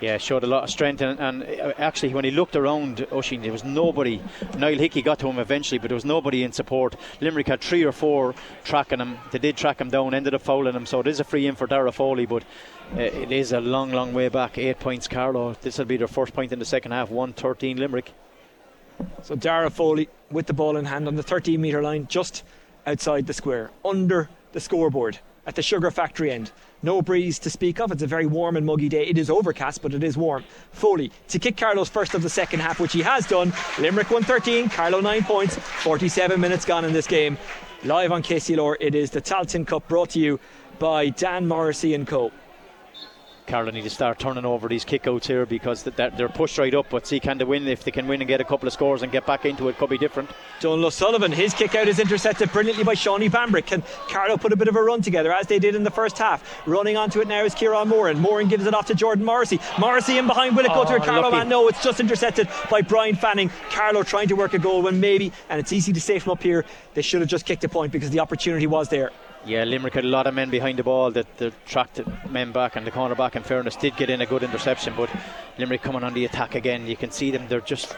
Yeah, showed a lot of strength, and, and actually when he looked around Usheen, there was nobody. Niall Hickey got to him eventually, but there was nobody in support. Limerick had three or four tracking him. They did track him down, ended up fouling him, so it is a free in for Dara Foley, but uh, it is a long long way back. Eight points Carlow. This will be their first point in the second half. One thirteen Limerick. So Dara Foley with the ball in hand on the thirteen metre line, just outside the square, under the scoreboard at the Sugar Factory end. No breeze to speak of. It's a very warm and muggy day. It is overcast, but it is warm. Foley to kick Carlow's first of the second half, which he has done. Limerick one thirteen, Carlow nine points, forty-seven minutes gone in this game. Live on K C L R, it is the Tailteann Cup, brought to you by Dan Morrissey and Co. Carlow need to start turning over these kickouts here, because they're pushed right up, but see, can they win? If they can win and get a couple of scores and get back into it, could be different. Donal Sullivan, his kickout is intercepted brilliantly by Shawnee Bambrick. Can Carlow put a bit of a run together, as they did in the first half? Running onto it now is Kieran Moran. Moran gives it off to Jordan Morrissey. Morrissey in behind, will it go oh, to a Carlow man? No, it's just intercepted by Brian Fanning. Carlow trying to work a goal when maybe, and it's easy to say from up here, they should have just kicked a point, because the opportunity was there. Yeah, Limerick had a lot of men behind the ball that, that tracked men back, and the corner back, in fairness, did get in a good interception, but Limerick coming on the attack again. You can see them, they're just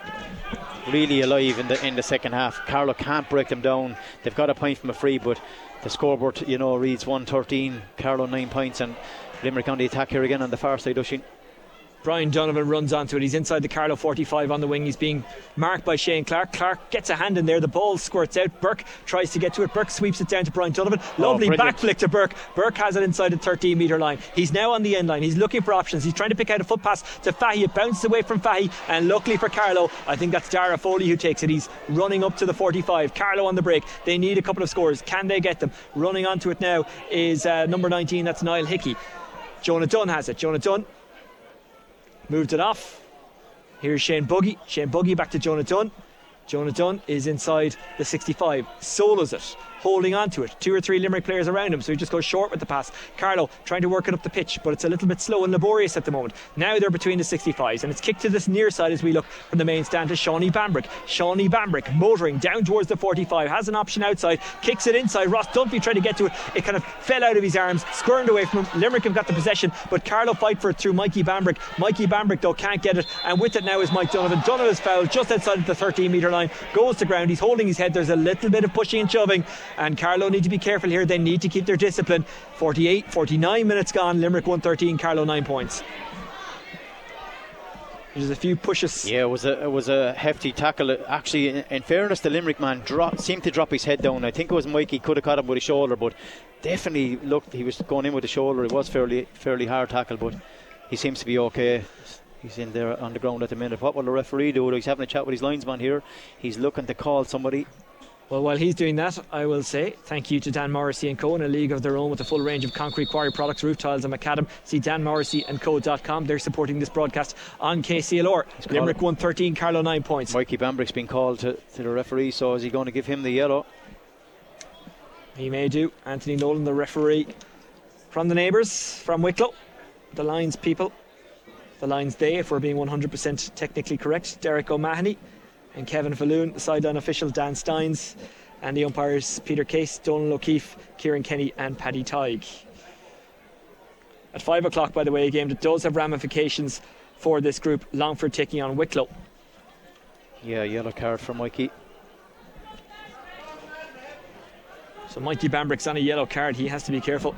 really alive in the in the second half. Carlow can't break them down. They've got a point from a free, but the scoreboard, you know, reads one thirteen, Carlow nine points, and Limerick on the attack here again on the far side, Usheen. Brian Donovan runs onto it. He's inside the Carlow forty-five on the wing. He's being marked by Shane Clark. Clark gets a hand in there. The ball squirts out. Burke tries to get to it. Burke sweeps it down to Brian Donovan. Lovely oh, back flick to Burke. Burke has it inside the thirteen metre line. He's now on the end line. He's looking for options. He's trying to pick out a foot pass to Fahy. It bounces away from Fahy, and luckily for Carlow, I think that's Dara Foley who takes it. He's running up to the forty-five. Carlow on the break. They need a couple of scores. Can they get them? Running onto it now is uh, number nineteen. That's Niall Hickey. Jonah Dunn has it. Jonah Dunn moved it off. Here's Shane Buggy. Shane Buggy back to Jonah Dunn. Jonah Dunn is inside the sixty-five. Solos it holding on to it. Two or three Limerick players around him, so he just goes short with the pass. Carlo trying to work it up the pitch, but it's a little bit slow and laborious at the moment. Now they're between the sixty-fives, and it's kicked to this near side as we look from the main stand to Shawnee Bambrick. Shawnee Bambrick motoring down towards the forty-five, has an option outside, kicks it inside. Ross Dunphy tried to get to it, it kind of fell out of his arms, squirmed away from him. Limerick have got the possession, but Carlo fight for it through Mikey Bambrick. Mikey Bambrick though can't get it, and with it now is Mike Donovan. Donovan's foul just outside of the thirteen metre line, goes to ground, he's holding his head. There's a little bit of pushing and shoving, and Carlo need to be careful here. They need to keep their discipline. forty-eight, forty-nine minutes gone, Limerick one thirteen, Carlo nine points. There's a few pushes. Yeah, it was a it was a hefty tackle. Actually, in, in fairness, the Limerick man dropped, seemed to drop his head down. I think it was Mikey could have caught him with his shoulder, but definitely looked he was going in with the shoulder. It was fairly fairly hard tackle, but he seems to be okay. He's in there on the ground at the minute. What will the referee do? He's having a chat with his linesman here. He's looking to call somebody. Well, while he's doing that, I will say thank you to Dan Morrissey and Co, in a league of their own with a full range of concrete quarry products, roof tiles and macadam. See dan morrissey and co dot com. They're supporting this broadcast on K C L R. Limerick one thirteen, Carlo nine points. Mikey Bambrick's been called to, to the referee, so is he going to give him the yellow? He may do. Anthony Nolan, the referee from the neighbours, from Wicklow, the Lions people, the Lions they, if we're being one hundred percent technically correct. Derek O'Mahony and Kevin Falloon, the sideline official Dan Steins, and the umpires Peter Case, Donal O'Keefe, Kieran Kenny and Paddy Tighe. At five o'clock, by the way, a game that does have ramifications for this group, Longford taking on Wicklow. Yeah, yellow card for Mikey. So Mikey Bambrick's on a yellow card, he has to be careful.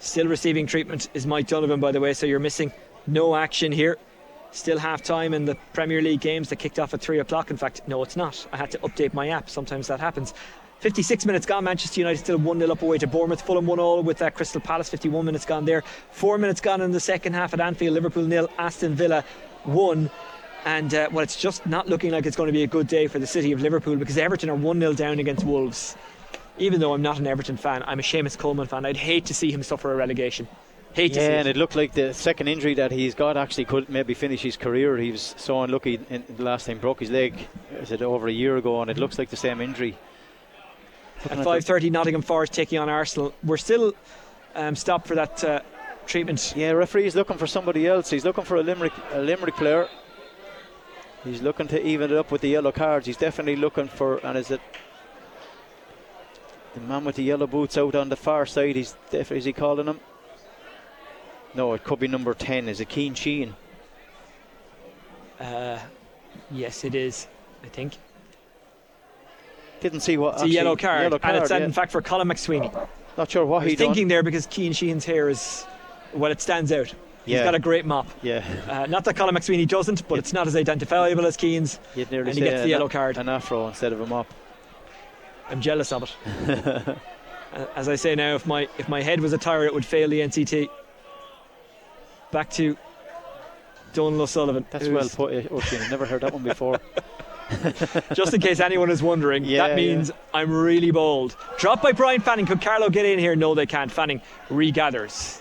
Still receiving treatment is Mike Donovan, by the way, so you're missing no action here. Still half time in the Premier League games that kicked off at three o'clock. In fact, no, it's not. I had to update my app. Sometimes that happens. fifty-six minutes gone. Manchester United still one nil up away to Bournemouth. Fulham one all with that Crystal Palace. fifty-one minutes gone there. Four minutes gone in the second half at Anfield. Liverpool nil, Aston Villa one. And, uh, well, it's just not looking like it's going to be a good day for the city of Liverpool, because Everton are one nil down against Wolves. Even though I'm not an Everton fan, I'm a Seamus Coleman fan. I'd hate to see him suffer a relegation. Hate to yeah, see and it. it looked like the second injury that he's got actually could maybe finish his career. He was so unlucky in the last time, broke his leg, is it over a year ago, and it looks like the same injury. Something at like five thirty, Nottingham Forest taking on Arsenal. We're still um, stopped for that uh, treatment. Yeah, referee is looking for somebody else. He's looking for a Limerick, a Limerick player. He's looking to even it up with the yellow cards. He's definitely looking for, and is it? The man with the yellow boots out on the far side, he's def- is he calling him? No, it could be number ten. Is it Keane Sheehan? Uh, yes, it is, I think. Didn't see what. It's actually, a yellow card, yellow card and it's yeah. in fact for Colin McSweeney. Not sure what he's thinking there, because Keane Sheehan's hair is, well, it stands out. He's yeah. got a great mop. Yeah. Uh, not that Colin McSweeney doesn't, but yeah. it's not as identifiable as Keane's. You'd nearly and he gets the yellow card. An afro instead of a mop. I'm jealous of it. As I say now, if my if my head was a tire, it would fail the N C T. Back to Donal O'Sullivan. That's well put, O'Sullivan. Never heard that one before. Just in case anyone is wondering, yeah, that means yeah. I'm really bold. Dropped by Brian Fanning. Could Carlo get in here? No, they can't. Fanning regathers.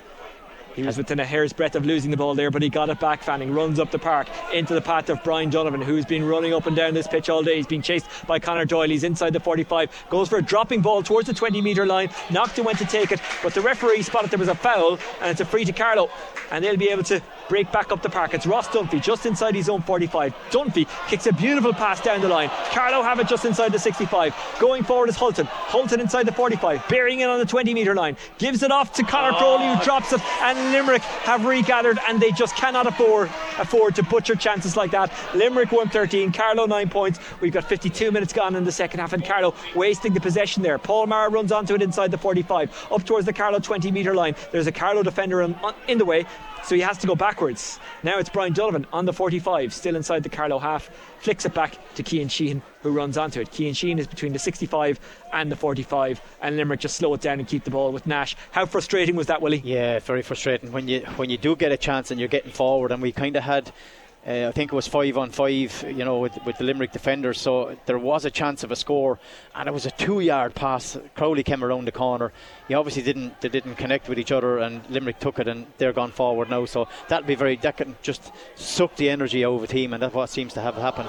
He was within a hair's breadth of losing the ball there, but he got it back. Fanning runs up the park into the path of Brian Donovan, who's been running up and down this pitch all day. He's been chased by Connor Doyle. He's inside the forty-five, goes for a dropping ball towards the twenty metre line. Nocton went to take it, but the referee spotted there was a foul, and it's a free to Carlo, and they'll be able to break back up the park. It's Ross Dunphy just inside his own forty-five. Dunphy kicks a beautiful pass down the line. Carlo have it just inside the sixty-five. Going forward is Hulton. Hulton inside the forty-five, bearing in on the twenty metre line, gives it off to Connor Crowley, oh. who drops it, and Limerick have regathered, and they just cannot afford afford to butcher chances like that. Limerick one thirteen, Carlo nine points. We've got fifty-two minutes gone in the second half, and Carlo wasting the possession there. Paul Maher runs onto it inside the forty-five, up towards the Carlo twenty metre line. There's a Carlo defender in, in the way, so he has to go backwards. Now it's Brian Donovan on the forty-five, still inside the Carlo half, flicks it back to Keane Sheehan, who runs onto it. Keane Sheehan is between the sixty-five and the forty-five, and Limerick just slow it down and keep the ball with Nash. How frustrating was that, Willie? Yeah, very frustrating when you when you do get a chance and you're getting forward, and we kind of had Uh, I think it was five on five, you know, with, with the Limerick defenders, so there was a chance of a score, and it was a two-yard pass. Crowley came around the corner. He obviously didn't. They didn't connect with each other, and Limerick took it, and they're gone forward now. So that'll be very. That can just suck the energy out of a team, and that's what seems to have happened.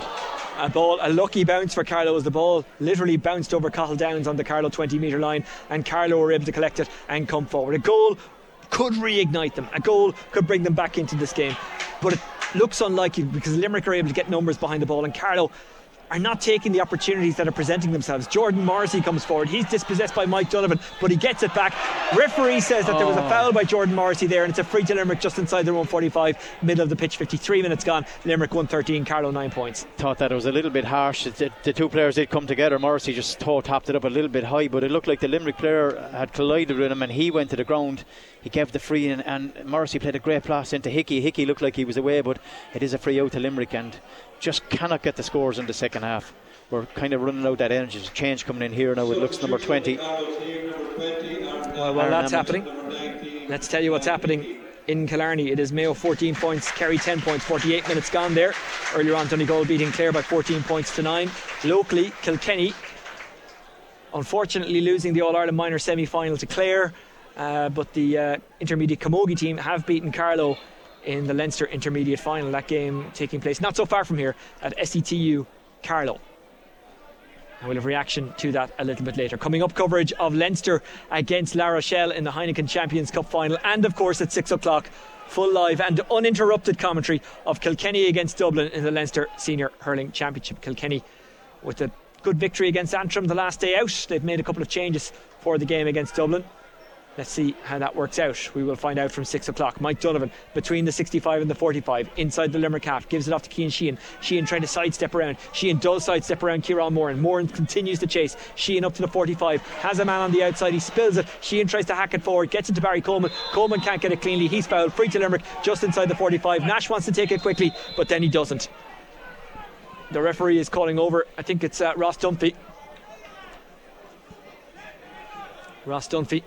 A ball, a lucky bounce for Carlow as the ball literally bounced over Cahill Downs on the Carlow twenty metre line, and Carlow were able to collect it and come forward. A goal could reignite them. A goal could bring them back into this game, but it looks unlikely because Limerick are able to get numbers behind the ball, and Carlow are not taking the opportunities that are presenting themselves. Jordan Morrissey comes forward. He's dispossessed by Mike Donovan, but he gets it back. Referee says that oh. there was a foul by Jordan Morrissey there, and it's a free to Limerick just inside their own forty-five, middle of the pitch. Fifty-three minutes gone, Limerick one thirteen, Carlow nine points. Thought that it was a little bit harsh. The, the two players did come together. Morrissey just toe tapped it up a little bit high, but it looked like the Limerick player had collided with him, and he went to the ground. He gave the free, and, and Morrissey played a great pass into Hickey. Hickey looked like he was away, but it is a free out to Limerick, and just cannot get the scores in the second half. We're kind of running out that energy. There's a change coming in here now. It looks number twenty. Well, while that's happening, let's tell you what's happening in Killarney. It is Mayo fourteen points, Kerry ten points, forty-eight minutes gone there. Earlier on, Donegal beating Clare by fourteen points to nine. Locally, Kilkenny, unfortunately losing the All-Ireland Minor semi-final to Clare, uh, but the uh, intermediate Camogie team have beaten Carlow in the Leinster Intermediate Final. That game taking place not so far from here at S E T U Carlow, and we'll have reaction to that a little bit later. Coming up, coverage of Leinster against La Rochelle in the Heineken Champions Cup Final, and of course at six o'clock, full live and uninterrupted commentary of Kilkenny against Dublin in the Leinster Senior Hurling Championship. Kilkenny with a good victory against Antrim the last day out. They've made a couple of changes for the game against Dublin. Let's see how that works out. We will find out from six o'clock. Mike Donovan between the sixty-five and the forty-five, inside the Limerick half, gives it off to Keane Sheehan. Sheehan trying to sidestep around. Sheehan does sidestep around Kieran Moran. Moran continues to chase. Sheehan up to the forty-five, has a man on the outside. He spills it. Sheehan tries to hack it forward, gets it to Barry Coleman. Coleman can't get it cleanly. He's fouled. Free to Limerick just inside the forty-five. Nash wants to take it quickly, but then he doesn't. The referee is calling over. I think it's uh, Ross Dunphy. Ross Dunphy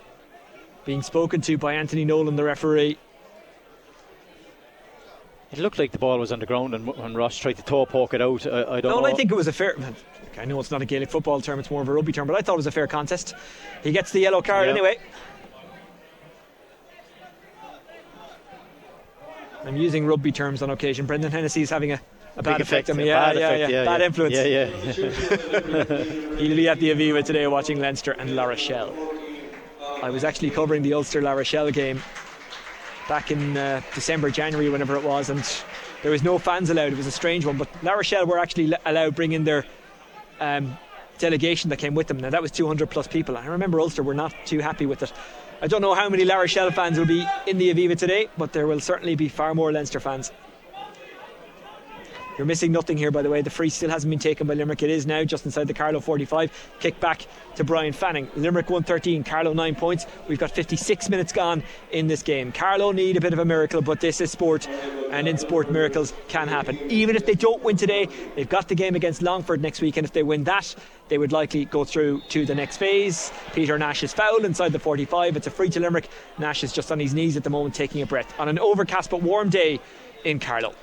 being spoken to by Anthony Nolan, the referee. It looked like the ball was on the ground, and when Ross tried to toe poke it out, I, I don't no, know. I think it was a fair. I know it's not a Gaelic football term; it's more of a rugby term. But I thought it was a fair contest. He gets the yellow card yeah. anyway. I'm using rugby terms on occasion. Brendan Hennessy is having a, a bad effect, effect on me. Yeah, bad yeah, effect, yeah, yeah, bad yeah. influence. Yeah, yeah. He'll be at the Aviva today watching Leinster and La Rochelle. I was actually covering the Ulster-La Rochelle game back in uh, December, January, whenever it was, and there was no fans allowed. It was a strange one, but La Rochelle were actually allowed to bring in their um, delegation that came with them. Now, that was two hundred plus people. I remember Ulster were not too happy with it. I don't know how many La Rochelle fans will be in the Aviva today, but there will certainly be far more Leinster fans. You're missing nothing here, by the way. The free still hasn't been taken by Limerick. It is now just inside the Carlow forty-five. Kick back to Brian Fanning. Limerick one thirteen, Carlow nine points. We've got fifty-six minutes gone in this game. Carlow need a bit of a miracle, but this is sport, and in sport miracles can happen. Even if they don't win today, they've got the game against Longford next week, and if they win that, they would likely go through to the next phase. Peter Nash is fouled inside the forty-five. It's a free to Limerick. Nash is just on his knees at the moment, taking a breath on an overcast but warm day in Carlow.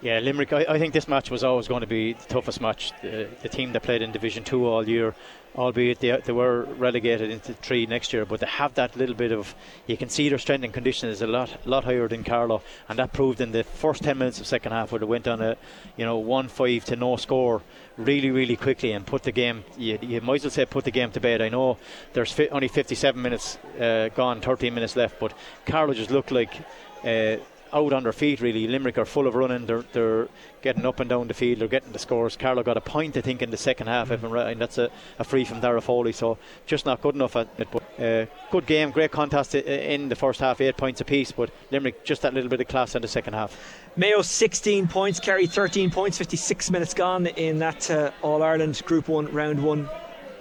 Yeah, Limerick, I, I think this match was always going to be the toughest match. The, the team that played in Division two all year, albeit they, they were relegated into three next year, but they have that little bit of, you can see their strength and condition is a lot lot higher than Carlow, and that proved in the first ten minutes of second half, where they went on a you know one five to no score really really quickly and put the game, you, you might as well say put the game to bed. I know there's fi- only fifty-seven minutes uh, gone, thirteen minutes left, but Carlow just looked like uh, out on their feet really. Limerick are full of running. They're, they're getting up and down the field, they're getting the scores. Carlow got a point I think in the second half, mm-hmm. and that's a, a free from Dara Foley, so just not good enough at it. But uh, good game, great contest in the first half, eight points apiece, but Limerick just that little bit of class in the second half. Mayo sixteen points, Kerry thirteen points, fifty-six minutes gone in that uh, All-Ireland Group one Round one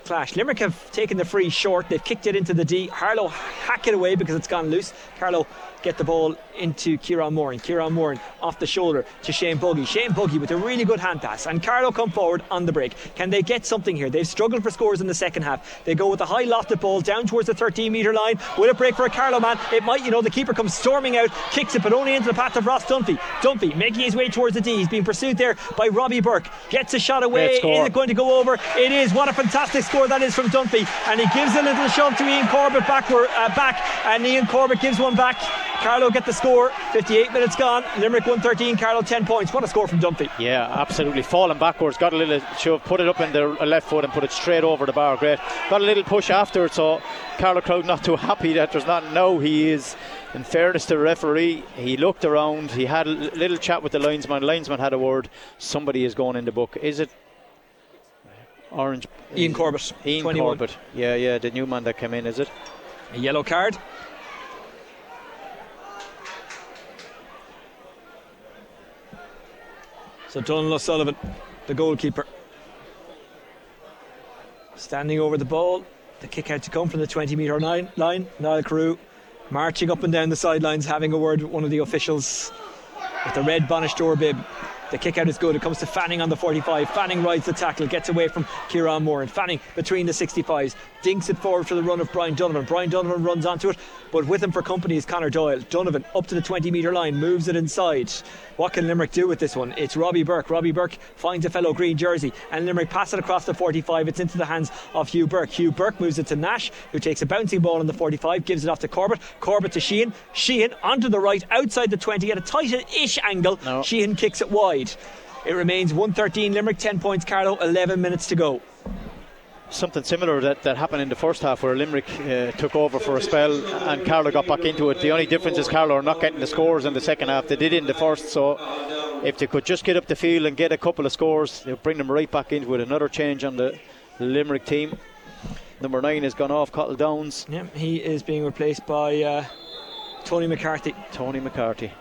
clash. Limerick have taken the free short. They've kicked it into the D. Harlow hack it away because it's gone loose. Harlow get the ball into Kieran Moran. Kieran Moran off the shoulder to Shane Buggy. Shane Buggy with a really good hand pass. And Carlo come forward on the break. Can they get something here? They've struggled for scores in the second half. They go with a high lofted ball down towards the thirteen metre line. Will it break for a Carlo man? It might, you know, the keeper comes storming out, kicks it, but only into the path of Ross Dunphy. Dunphy making his way towards the D. He's being pursued there by Robbie Burke. Gets a shot away. Is it going to go over? It is. What a fantastic score that is from Dunphy. And he gives a little shove to Ian Corbett backward, uh, back, and Ian Corbett gives one back. Carlo get the score. Fifty-eight minutes gone. Limerick one thirteen, Carlo ten points. What a score from Dunphy. Yeah, absolutely. Falling backwards, got a little shove, put it up in the left foot and put it straight over the bar. Great. Got a little push after, so Carlo Cloud not too happy that there's not no he is. In fairness to the referee, he looked around, he had a little chat with the linesman. Linesman had a word. Somebody is going in the book. Is it orange? Ian Corbett. Ian twenty-one. Corbett. Yeah, yeah, the new man that came in, is it? A yellow card. So Donal O'Sullivan, the goalkeeper, standing over the ball. The kick out to come from the twenty metre line. Niall Carew marching up and down the sidelines, having a word with one of the officials with the red Bonish door bib. The kick out is good. It comes to Fanning on the forty-five. Fanning rides the tackle, gets away from Kieran Moran. Fanning between the sixty-fives, dinks it forward for the run of Brian Donovan. Brian Donovan runs onto it, but with him for company is Connor Doyle. Donovan up to the twenty metre line, moves it inside. What can Limerick do with this one? It's Robbie Burke. Robbie Burke finds a fellow green jersey, and Limerick pass it across the forty-five. It's into the hands of Hugh Burke. Hugh Burke moves it to Nash, who takes a bouncing ball on the forty-five, gives it off to Corbett. Corbett to Sheehan. Sheehan onto the right, outside the twenty, at a tight-ish angle. No. Sheehan kicks it wide. It remains one thirteen Limerick, ten points Carlo, eleven minutes to go. Something similar that, that happened in the first half, where Limerick uh, took over for a spell and Carlo got back into it. The only difference is Carlo are not getting the scores in the second half. They did in the first, so if they could just get up the field and get a couple of scores, they'll bring them right back in with another change on the Limerick team. Number nine has gone off, Cahill Downs. Yeah, he is being replaced by uh, Tony McCarthy. Tony McCarthy.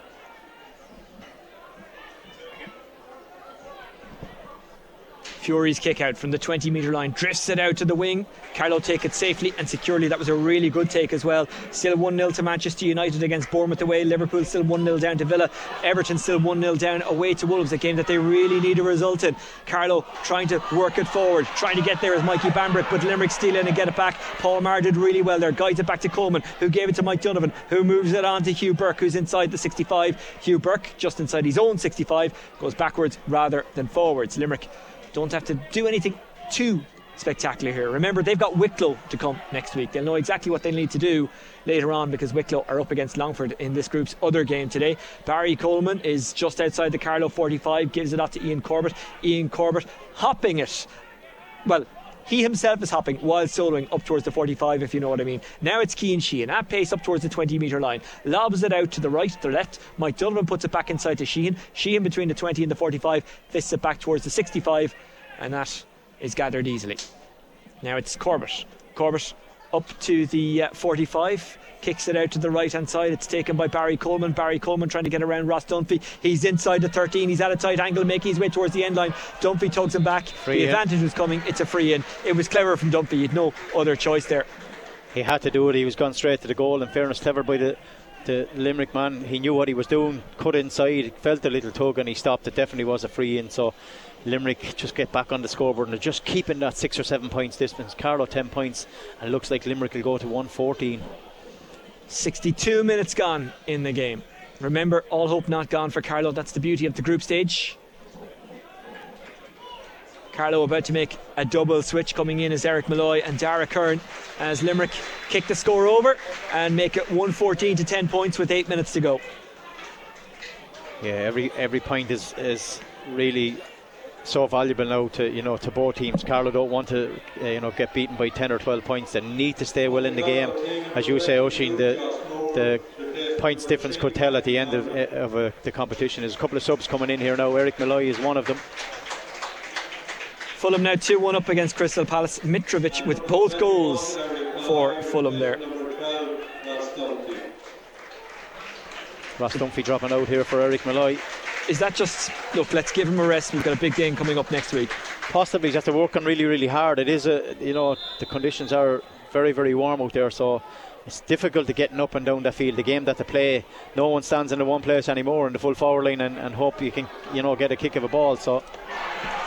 Fury's kick out from the twenty metre line, drifts it out to the wing. Carlo take it safely and securely. That was a really good take as well. Still one nil to Manchester United against Bournemouth away. Liverpool still one nil down to Villa. Everton still one nil down away to Wolves, a game that they really need a result in. Carlo trying to work it forward, trying to get there as Mikey Bambrick, but Limerick steal in and get it back. Paul Maher did really well there, guides it back to Coleman, who gave it to Mike Donovan, who moves it on to Hugh Burke, who's inside the sixty-five. Hugh Burke just inside his own sixty-five, goes backwards rather than forwards. Limerick don't have to do anything too spectacular here. Remember, they've got Wicklow to come next week. They'll know exactly what they need to do later on, because Wicklow are up against Longford in this group's other game today. Barry Coleman is just outside the Carlow forty-five, gives it off to Ian Corbett. Ian Corbett hopping it. Well, he himself is hopping while soloing up towards the forty-five, if you know what I mean. Now it's Keane Sheehan at pace up towards the twenty metre line. Lobs it out to the right, the left. Mike Donovan puts it back inside to Sheehan. Sheehan between the twenty and the forty-five. Fists it back towards the sixty-five. And that is gathered easily. Now it's Corbett. Corbett up to the uh, forty-five, kicks it out to the right hand side. It's taken by Barry Coleman. Barry Coleman trying to get around Ross Dunphy. He's inside the thirteen. He's at a tight angle, making his way towards the end line. Dunphy tugs him back. Free the in. Advantage was coming. It's a free in. It was clever from Dunphy. He had no other choice there. He had to do it. He was gone straight to the goal. In fairness, clever by the the Limerick man. He knew what he was doing, cut inside, felt a little tug and he stopped. It definitely was a free in. So Limerick just get back on the scoreboard and they're just keeping that six or seven points distance. Carlo ten points, and it looks like Limerick will go to one fourteen. sixty-two minutes gone in the game. Remember, all hope not gone for Carlo. That's the beauty of the group stage. Carlo about to make a double switch. Coming in is Eric Malloy and Dara Curran, as Limerick kick the score over and make it one fourteen to ten points with eight minutes to go. Yeah, every every point is is really so valuable now to, you know, to both teams. Carlo don't want to uh, you know get beaten by ten or twelve points. They need to stay well in the game. As you say, Oisin, the the points difference could tell at the end of, of uh, the competition. There's a couple of subs coming in here now. Eric Malloy is one of them. Fulham now two one up against Crystal Palace. Mitrovic with both goals for Fulham there. Ross Dunphy dropping out here for Eric Malloy. Is that just, look, let's give him a rest, we've got a big game coming up next week? possibly just working really, really hard. It is a, you know, the conditions are very, very warm out there, so it's difficult to getting up and down the field. The game that they play, no one stands in the one place anymore in the full forward line and, and hope you can, you know, get a kick of a ball. So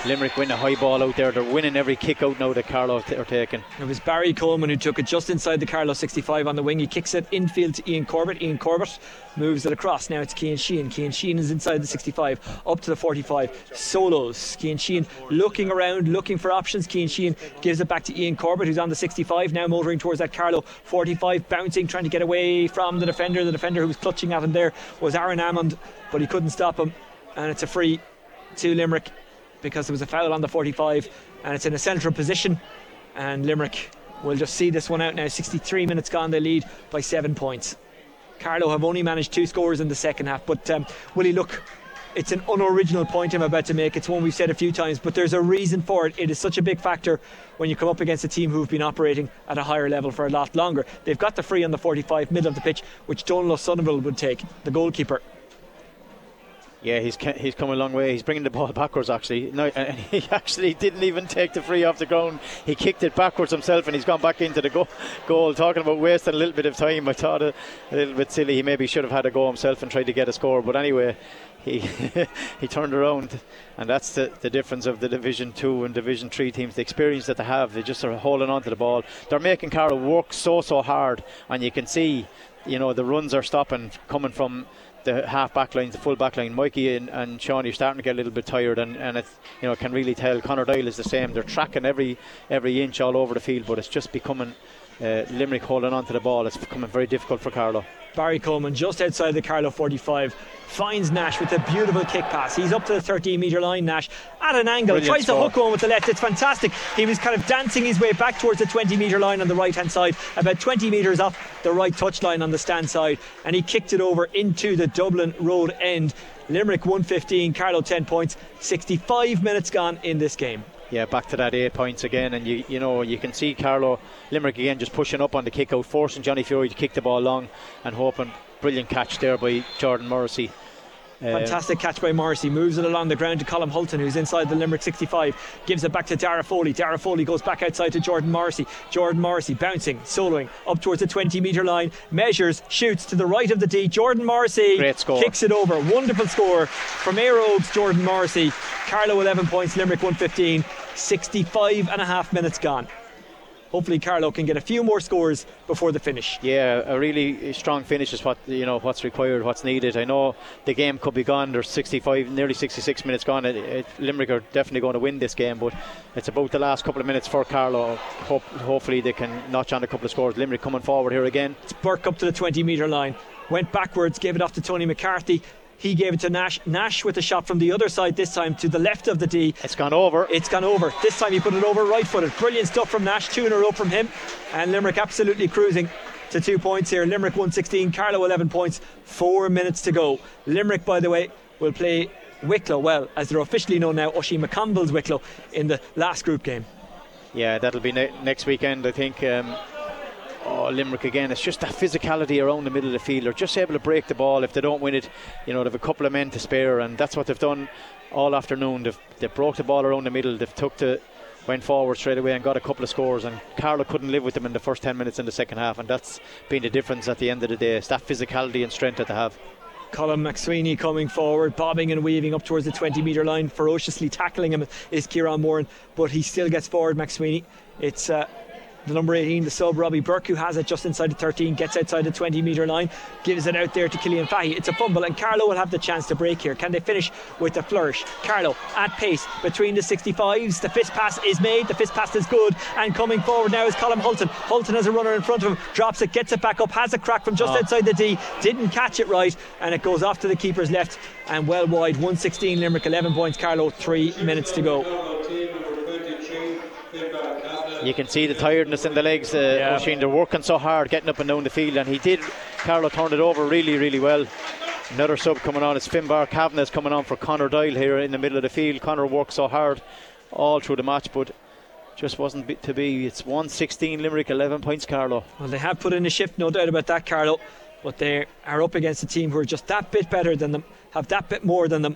Limerick win a high ball out there. They're winning every kick out now that Carlo t- are taking. It was Barry Coleman who took it just inside the Carlo sixty-five on the wing. He kicks it infield to Ian Corbett. Ian Corbett moves it across. Now it's Keane Sheehan. Keane Sheehan is inside the sixty-five, up to the forty-five. Solos. Keane Sheehan looking around, looking for options. Keane Sheehan gives it back to Ian Corbett, who's on the sixty-five, now motoring towards that Carlo forty-five, bouncing, trying to get away from the defender. The defender who was clutching at him there was Aaron Ammond, but he couldn't stop him. And it's a free to Limerick, because there was a foul on the forty-five, and it's in a central position, and Limerick will just see this one out now. sixty-three minutes gone, they lead by seven points. Carlow have only managed two scores in the second half, but um, Willie, look, it's an unoriginal point I'm about to make. It's one we've said a few times, but there's a reason for it. It is such a big factor when you come up against a team who've been operating at a higher level for a lot longer. They've got the free on the forty-five, middle of the pitch, which Donal O'Sullivan would take, the goalkeeper. Yeah, he's he's come a long way. He's bringing the ball backwards, actually. No, and he actually didn't even take the free off the ground. He kicked it backwards himself, and he's gone back into the go- goal. Talking about wasting a little bit of time, I thought a, a little bit silly. He maybe should have had a go himself and tried to get a score. But anyway, he he turned around, and that's the, the difference of the Division two and Division three teams. The experience that they have, they just are holding on to the ball. They're making Carlow work so, so hard, and you can see, you know, the runs are stopping, coming from the half back line, the full back line. Mikey and, and Sean are starting to get a little bit tired, and, and it's, you know, can really tell. Connor Doyle is the same. They're tracking every every inch all over the field, but it's just becoming uh, Limerick holding on to the ball. It's becoming very difficult for Carlow. Barry Coleman just outside the Carlow forty-five finds Nash with a beautiful kick pass. He's up to the thirteen metre line, Nash, at an angle. Brilliant tries sport. To hook one with the left. It's fantastic. He was kind of dancing his way back towards the twenty metre line on the right hand side, about twenty metres off the right touchline on the stand side, and he kicked it over into the Dublin Road end. Limerick one fifteen, Carlow ten points, sixty-five minutes gone in this game. Yeah, back to that eight points again, and you you know you can see Carlow, Limerick again just pushing up on the kick out, forcing Johnny Fury to kick the ball long, and hoping. Brilliant catch there by Jordan Morrissey. Fantastic um, catch by Morrissey. Moves it along the ground to Colm Hulton, who's inside the Limerick sixty-five. Gives it back to Dara Foley. Dara Foley goes back outside to Jordan Morrissey. Jordan Morrissey bouncing, soloing up towards the twenty metre line. Measures, shoots to the right of the D. Jordan Morrissey kicks it over. Wonderful score from Aerobe's Jordan Morrissey. Carlow eleven points, Limerick one fifteen. sixty-five and a half minutes gone. Hopefully Carlow can get a few more scores before the finish. Yeah, a really strong finish is what, you know, what's required, what's needed. I know the game could be gone. There's sixty-five, nearly sixty-six minutes gone. It, it, Limerick are definitely going to win this game, but it's about the last couple of minutes for Carlow. Hope, hopefully they can notch on a couple of scores. Limerick coming forward here again. It's Burke up to the twenty metre line. Went backwards, gave it off to Tony McCarthy. He gave it to Nash. Nash with a shot from the other side, this time to the left of the D. It's gone over. It's gone over. This time he put it over, right footed. Brilliant stuff from Nash. Two in a row from him. And Limerick absolutely cruising to two points here. Limerick one sixteen, Carlow eleven points. Four minutes to go. Limerick, by the way, will play Wicklow, well, as they're officially known now, Oisin McConville's Wicklow, in the last group game. Yeah, that'll be ne- next weekend, I think. Um Oh, Limerick again, it's just that physicality around the middle of the field. They're just able to break the ball. If they don't win it, you know, they have a couple of men to spare, and that's what they've done all afternoon. They've they broke the ball around the middle. They've took the went forward straight away and got a couple of scores, and Carlow couldn't live with them in the first ten minutes in the second half, and that's been the difference at the end of the day. It's that physicality and strength that they have. Colin McSweeney coming forward, bobbing and weaving up towards the twenty metre line. Ferociously tackling him is Kieran Moran, but he still gets forward, McSweeney. It's uh, the number eighteen, the sub, Robbie Burke, who has it just inside the thirteen, gets outside the twenty metre line, gives it out there to Killian Fahy. It's a fumble, and Carlow will have the chance to break here. Can they finish with a flourish? Carlow at pace between the sixty-fives. The fist pass is made. The fist pass is good, and coming forward now is Colm Hulton. Hulton has a runner in front of him, drops it, gets it back up, has a crack from just oh. outside the D, didn't catch it right, and it goes off to the keeper's left and well wide. one sixteen Limerick, eleven points Carlow, three minutes to go. You can see the tiredness in the legs. Uh, yeah. Oisin, they're working so hard, getting up and down the field, and he did. Carlow turned it over really, really well. Another sub coming on. It's Finbar Kavanagh's coming on for Connor Doyle here in the middle of the field. Connor worked so hard all through the match, but just wasn't to be. It's one sixteen Limerick, eleven points Carlow. Well, they have put in a shift, no doubt about that, Carlow, but they are up against a team who are just that bit better than them, have that bit more than them,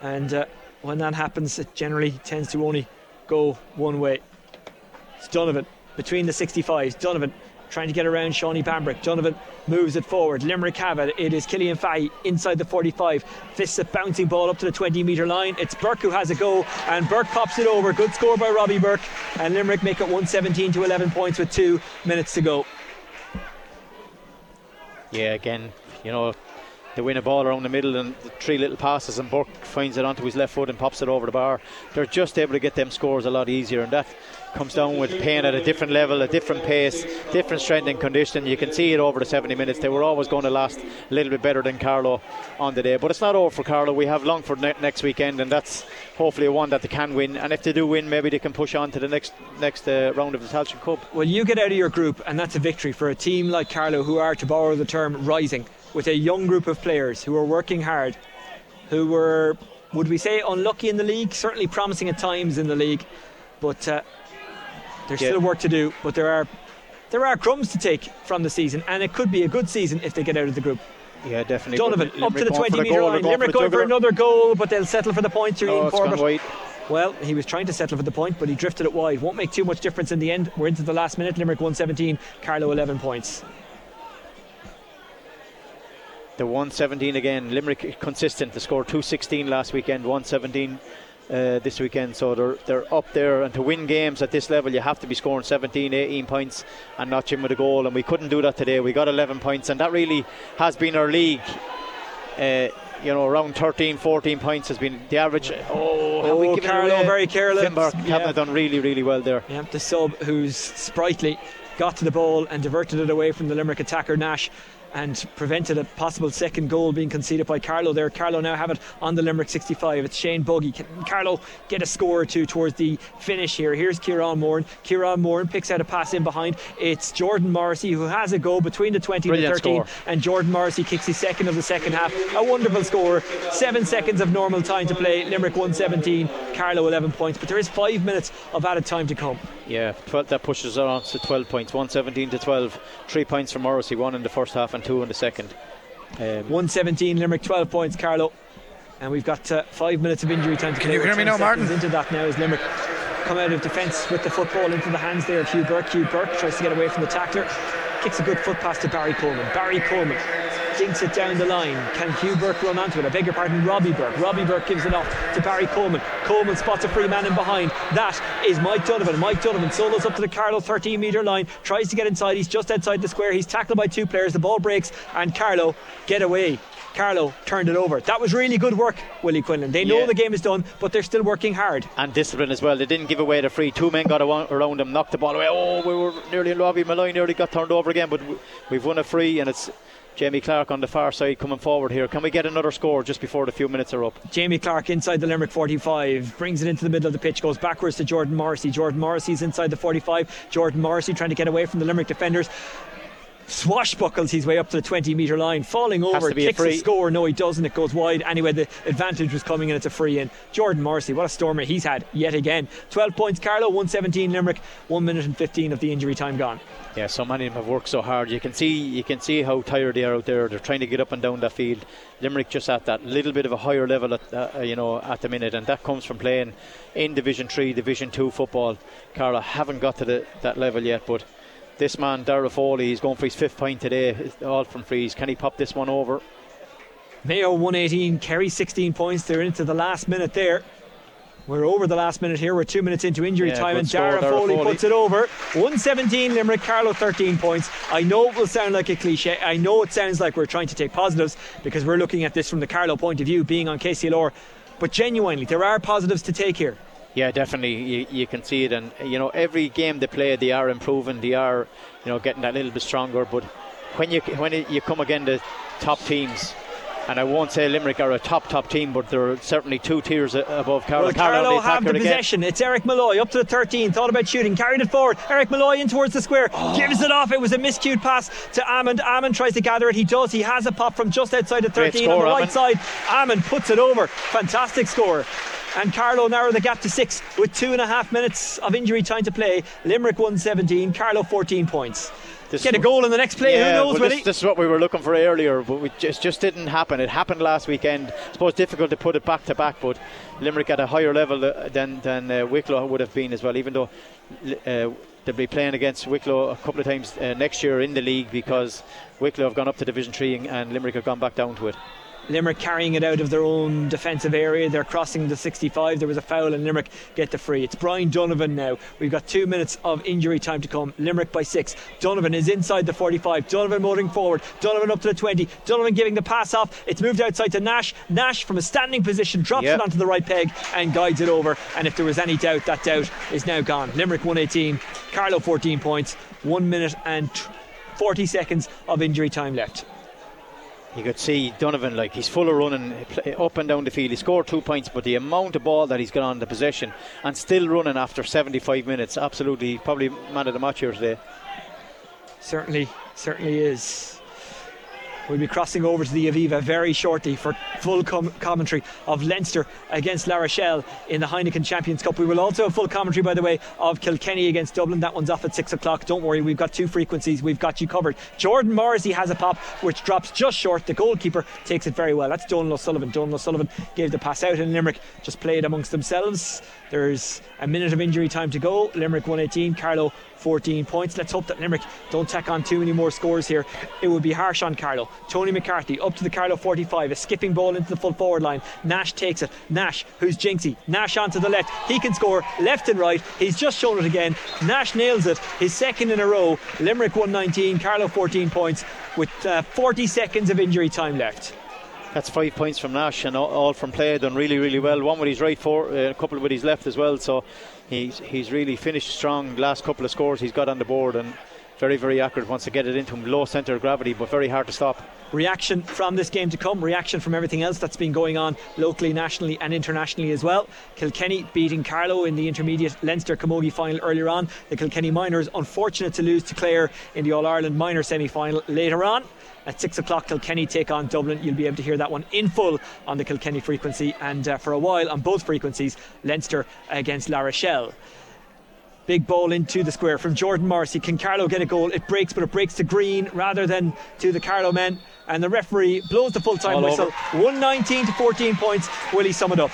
and uh, when that happens, it generally tends to only go one way. It's Donovan between the sixty-fives. Donovan trying to get around Shawnee Bambrick. Donovan moves it forward. Limerick have it. It is Killian Fahy inside the forty-five. Fists a bouncing ball up to the twenty metre line. It's Burke who has a go, and Burke pops it over. Good score by Robbie Burke, and Limerick make it one seventeen to eleven points with two minutes to go. Yeah, again, you know, they win a ball around the middle and the three little passes, and Burke finds it onto his left foot and pops it over the bar. They're just able to get them scores a lot easier, and that comes down with Payne at a different level, a different pace, different strength and condition. You can see it over the seventy minutes. They were always going to last a little bit better than Carlow on the day, but it's not over for Carlow. We have Longford ne- next weekend, and that's hopefully one that they can win, and if they do win, maybe they can push on to the next next uh, round of the Tailteann Cup. Well, you get out of your group, and that's a victory for a team like Carlow, who are, to borrow the term, rising, with a young group of players who are working hard, who were, would we say, unlucky in the league, certainly promising at times in the league, but uh, there's yeah. still work to do. But there are there are crumbs to take from the season, and it could be a good season if they get out of the group. Yeah, definitely. Donovan Lim- up Lim- to the twenty metre line. Limerick going for another goal, but they'll settle for the point here. Ian Corbett. Well, he was trying to settle for the point, but he drifted it wide. Won't make too much difference in the end. We're into the last minute. Limerick one seventeen, Carlow eleven points. The one seventeen again. Limerick consistent. They scored two sixteen last weekend, one seventeen uh, this weekend. So they're they're up there, and to win games at this level, you have to be scoring seventeen, eighteen points and not in with a goal. And we couldn't do that today. We got eleven points, and that really has been our league. Uh, you know, around thirteen, fourteen points has been the average. Oh, have oh, we given Carlow, very careless. Finbar yeah. haven't done really, really well there. Yeah, the sub, who's sprightly, got to the ball and diverted it away from the Limerick attacker Nash, and prevented a possible second goal being conceded by Carlow there. Carlow now have it on the Limerick sixty-five. It's Shane Buggy. Can Carlow get a score or two towards the finish here? Here's Kieran Moran. Kieran Moran picks out a pass in behind. It's Jordan Morrissey who has a go between the twenty Brilliant and the thirteen score. And Jordan Morrissey kicks his second of the second half. A wonderful score. Seven seconds of normal time to play. Limerick one seventeen, Carlow eleven points, but there is five minutes of added time to come. Yeah, twelve, that pushes it on to twelve points. one seventeen to twelve, three points from Morrissey, one in the first half and two in the second. um, one seventeen Limerick, twelve points Carlow, and we've got uh, five minutes of injury time to play. Can you hear me now, Martin? Into that now is Limerick come out of defence with the football into the hands there of Hugh Burke. Hugh Burke tries to get away from the tackler, kicks a good foot pass to Barry Coleman. Barry Coleman dinks it down the line. Can Hugh Burke run onto it? I beg your pardon, Robbie Burke. Robbie Burke gives it off to Barry Coleman. Coleman spots a free man in behind. That is Mike Donovan. Mike Donovan solos up to the Carlow thirteen metre line, tries to get inside. He's just outside the square. He's tackled by two players. The ball breaks and Carlow get away. Carlow turned it over. That was really good work, Willie Quinlan. They know yeah. the game is done, but they're still working hard. And discipline as well. They didn't give away the free. Two men got around them, knocked the ball away. Oh, we were nearly in Robbie Malloy, nearly got turned over again, but we've won a free, and it's Jamie Clark on the far side coming forward here. Can we get another score just before the few minutes are up? Jamie Clark inside the Limerick forty-five, brings it into the middle of the pitch, goes backwards to Jordan Morrissey. Jordan Morrissey's inside the forty-five. Jordan Morrissey trying to get away from the Limerick defenders, swashbuckles his way up to the twenty metre line, falling over, kicks a, a score. No, he doesn't. It goes wide. Anyway, the advantage was coming, and it's a free in. Jordan Morrissey, what a stormer he's had yet again. twelve points Carlow, one seventeen Limerick, one minute and fifteen of the injury time gone. Yeah, so many of them have worked so hard. You can see you can see how tired they are out there. They're trying to get up and down that field. Limerick just at that little bit of a higher level at uh, you know at the minute, and that comes from playing in Division three, Division two football. Carlow haven't got to the, that level yet, but this man, Dara Foley, he's going for his fifth point today. It's all from frees. Can he pop this one over? Mayo one eighteen, Kerry sixteen points. They're into the last minute there. We're over the last minute here. We're two minutes into injury yeah, time, and Dara, Dara Foley, Foley puts it over. one seventeen Limerick, Carlow thirteen points. I know it will sound like a cliche. I know it sounds like we're trying to take positives, because we're looking at this from the Carlow point of view, being on K C L R. But genuinely, there are positives to take here. Yeah, definitely. You, you can see it, and you know every game they play, they are improving. They are, you know, getting that little bit stronger. But when you when you come again to top teams, and I won't say Limerick are a top top team, but they're certainly two tiers above Carlow. Well, Carlow have the possession. Again. It's Eric Malloy up to the thirteen. Thought about shooting, carried it forward. Eric Malloy in towards the square, oh. gives it off. It was a miscued pass to Amund. Amund tries to gather it. He does. He has a pop from just outside the thirteen score, on the right Amund. side. Amund puts it over. Fantastic score. And Carlow narrow the gap to six with two and a half minutes of injury time to play. Limerick one seventeen, Carlow fourteen points. this get a goal in the next play. Yeah, who knows, well, Willie? This, this is what we were looking for earlier, but it just, just didn't happen. It happened last weekend. I suppose difficult to put it back to back, but Limerick at a higher level than, than uh, Wicklow would have been as well, even though uh, they'll be playing against Wicklow a couple of times uh, next year in the league, because Wicklow have gone up to Division three and, and Limerick have gone back down to it. Limerick carrying it out of their own defensive area. They're crossing the sixty-five. There was a foul and Limerick get the free. It's Brian Donovan now. We've got two minutes of injury time to come. Limerick by six. Donovan is inside the forty-five. Donovan motoring forward. Donovan up to the twenty. Donovan giving the pass off. It's moved outside to Nash. Nash from a standing position drops yep. it onto the right peg and guides it over. And if there was any doubt, that doubt is now gone. Limerick one eighteen, Carlow fourteen points. One minute and forty seconds of injury time left. You could see Donovan, like, he's full of running up and down the field. He scored two points, but the amount of ball that he's got on the possession and still running after seventy-five minutes, absolutely, probably man of the match here today. Certainly, certainly is. We'll be crossing over to the Aviva very shortly for full com- commentary of Leinster against La Rochelle in the Heineken Champions Cup. We will also have full commentary, by the way, of Kilkenny against Dublin. That one's off at six o'clock. Don't worry, we've got two frequencies. We've got you covered. Jordan Morrissey has a pop, which drops just short. The goalkeeper takes it very well. That's Donal O'Sullivan. Donal O'Sullivan gave the pass out, and Limerick just played amongst themselves. There's a minute of injury time to go. Limerick one eighteen, Carlow fourteen points. Let's hope that Limerick don't tack on too many more scores here. It would be harsh on Carlow. Tony McCarthy up to the Carlow forty-five, a skipping ball into the full forward line. Nash takes it. Nash, who's jinxy. Nash onto the left. He can score left and right. He's just shown it again. Nash nails it, his second in a row. Limerick one nineteen, Carlow fourteen points with uh, forty seconds of injury time left. That's five points from Nash, and all from play. Done really, really well. One with his right foot, a couple with his left as well. So he's he's really finished strong. Last couple of scores he's got on the board, and very, very accurate. Wants to get it into him. Low centre of gravity, but very hard to stop. Reaction from this game to come. Reaction from everything else that's been going on locally, nationally and internationally as well. Kilkenny beating Carlow in the intermediate Leinster Camogie final earlier on. The Kilkenny Miners unfortunate to lose to Clare in the All-Ireland Minor semi-final later on. At six o'clock, Kilkenny take on Dublin. You'll be able to hear that one in full on the Kilkenny frequency, and uh, for a while on both frequencies, Leinster against La Rochelle. Big ball into the square from Jordan Morrissey. Can Carlow get a goal? It breaks, but it breaks to green rather than to the Carlow men. And the referee blows the full-time all whistle. Over. one nineteen to fourteen points. Will he sum it up?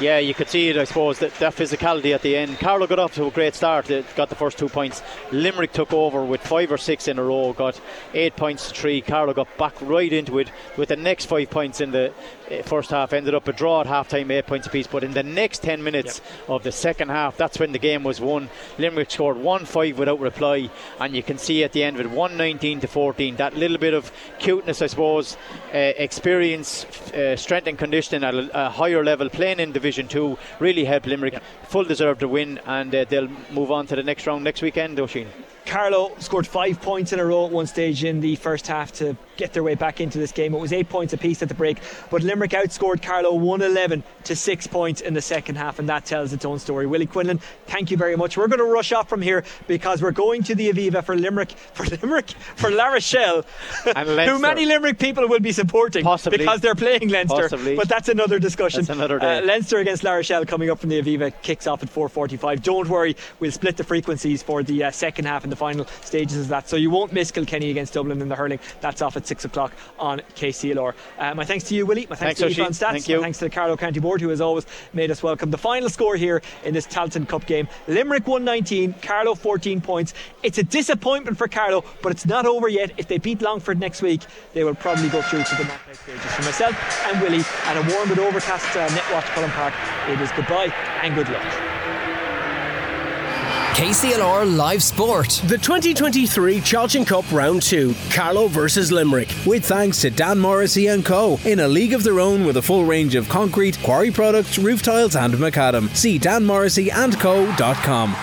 Yeah, you could see it, I suppose, that, that physicality at the end. Carlow got off to a great start. They got the first two points. Limerick took over with five or six in a row, got eight points to three. Carlow got back right into it with the next five points in the first half. Ended up a draw at half-time, eight points apiece. But in the next ten minutes yep. of the second half, that's when the game was won. Limerick scored one five without reply. And you can see at the end of it, one nineteen to fourteen. That little bit of cuteness, I suppose, uh, experience, uh, strength and conditioning at a, a higher level, playing in the Division two really helped Limerick. Yep. Full deserved to win, and uh, they'll move on to the next round next weekend, O'Sheen. Carlow scored five points in a row at one stage in the first half to get their way back into this game. It was eight points apiece at the break, but Limerick outscored Carlow one eleven to six points in the second half, and that tells its own story. Willie Quinlan, thank you very much. We're going to rush off from here because we're going to the Aviva for Limerick, for Limerick, for La Rochelle, who many Limerick people will be supporting possibly, because they're playing Leinster. Possibly. But that's another discussion. That's another day. Uh, Leinster against La Rochelle coming up from the Aviva, kicks off at four forty-five. Don't worry, we'll split the frequencies for the uh, second half and the final stages of that, so you won't miss Kilkenny against Dublin in the hurling. That's off at six o'clock on K C L R. Uh, my thanks to you, Willie. My thanks, thanks to Oisín Stats. Thank you. My thanks to the Carlow County Board, who has always made us welcome. The final score here in this Tailteann Cup game, Limerick one nineteen, Carlow fourteen points. It's a disappointment for Carlow, but it's not over yet. If they beat Longford next week, they will probably go through to the knockout stages. For myself and Willie at a warm but overcast uh, Netwatch Cullen Park, it is goodbye and good luck. K C L R Live Sport. The twenty twenty-three Tailteann Cup Round two, Carlow versus Limerick, with thanks to Dan Morrissey and Co, in a league of their own with a full range of concrete, quarry products, roof tiles and macadam. See dan morrissey and co dot com.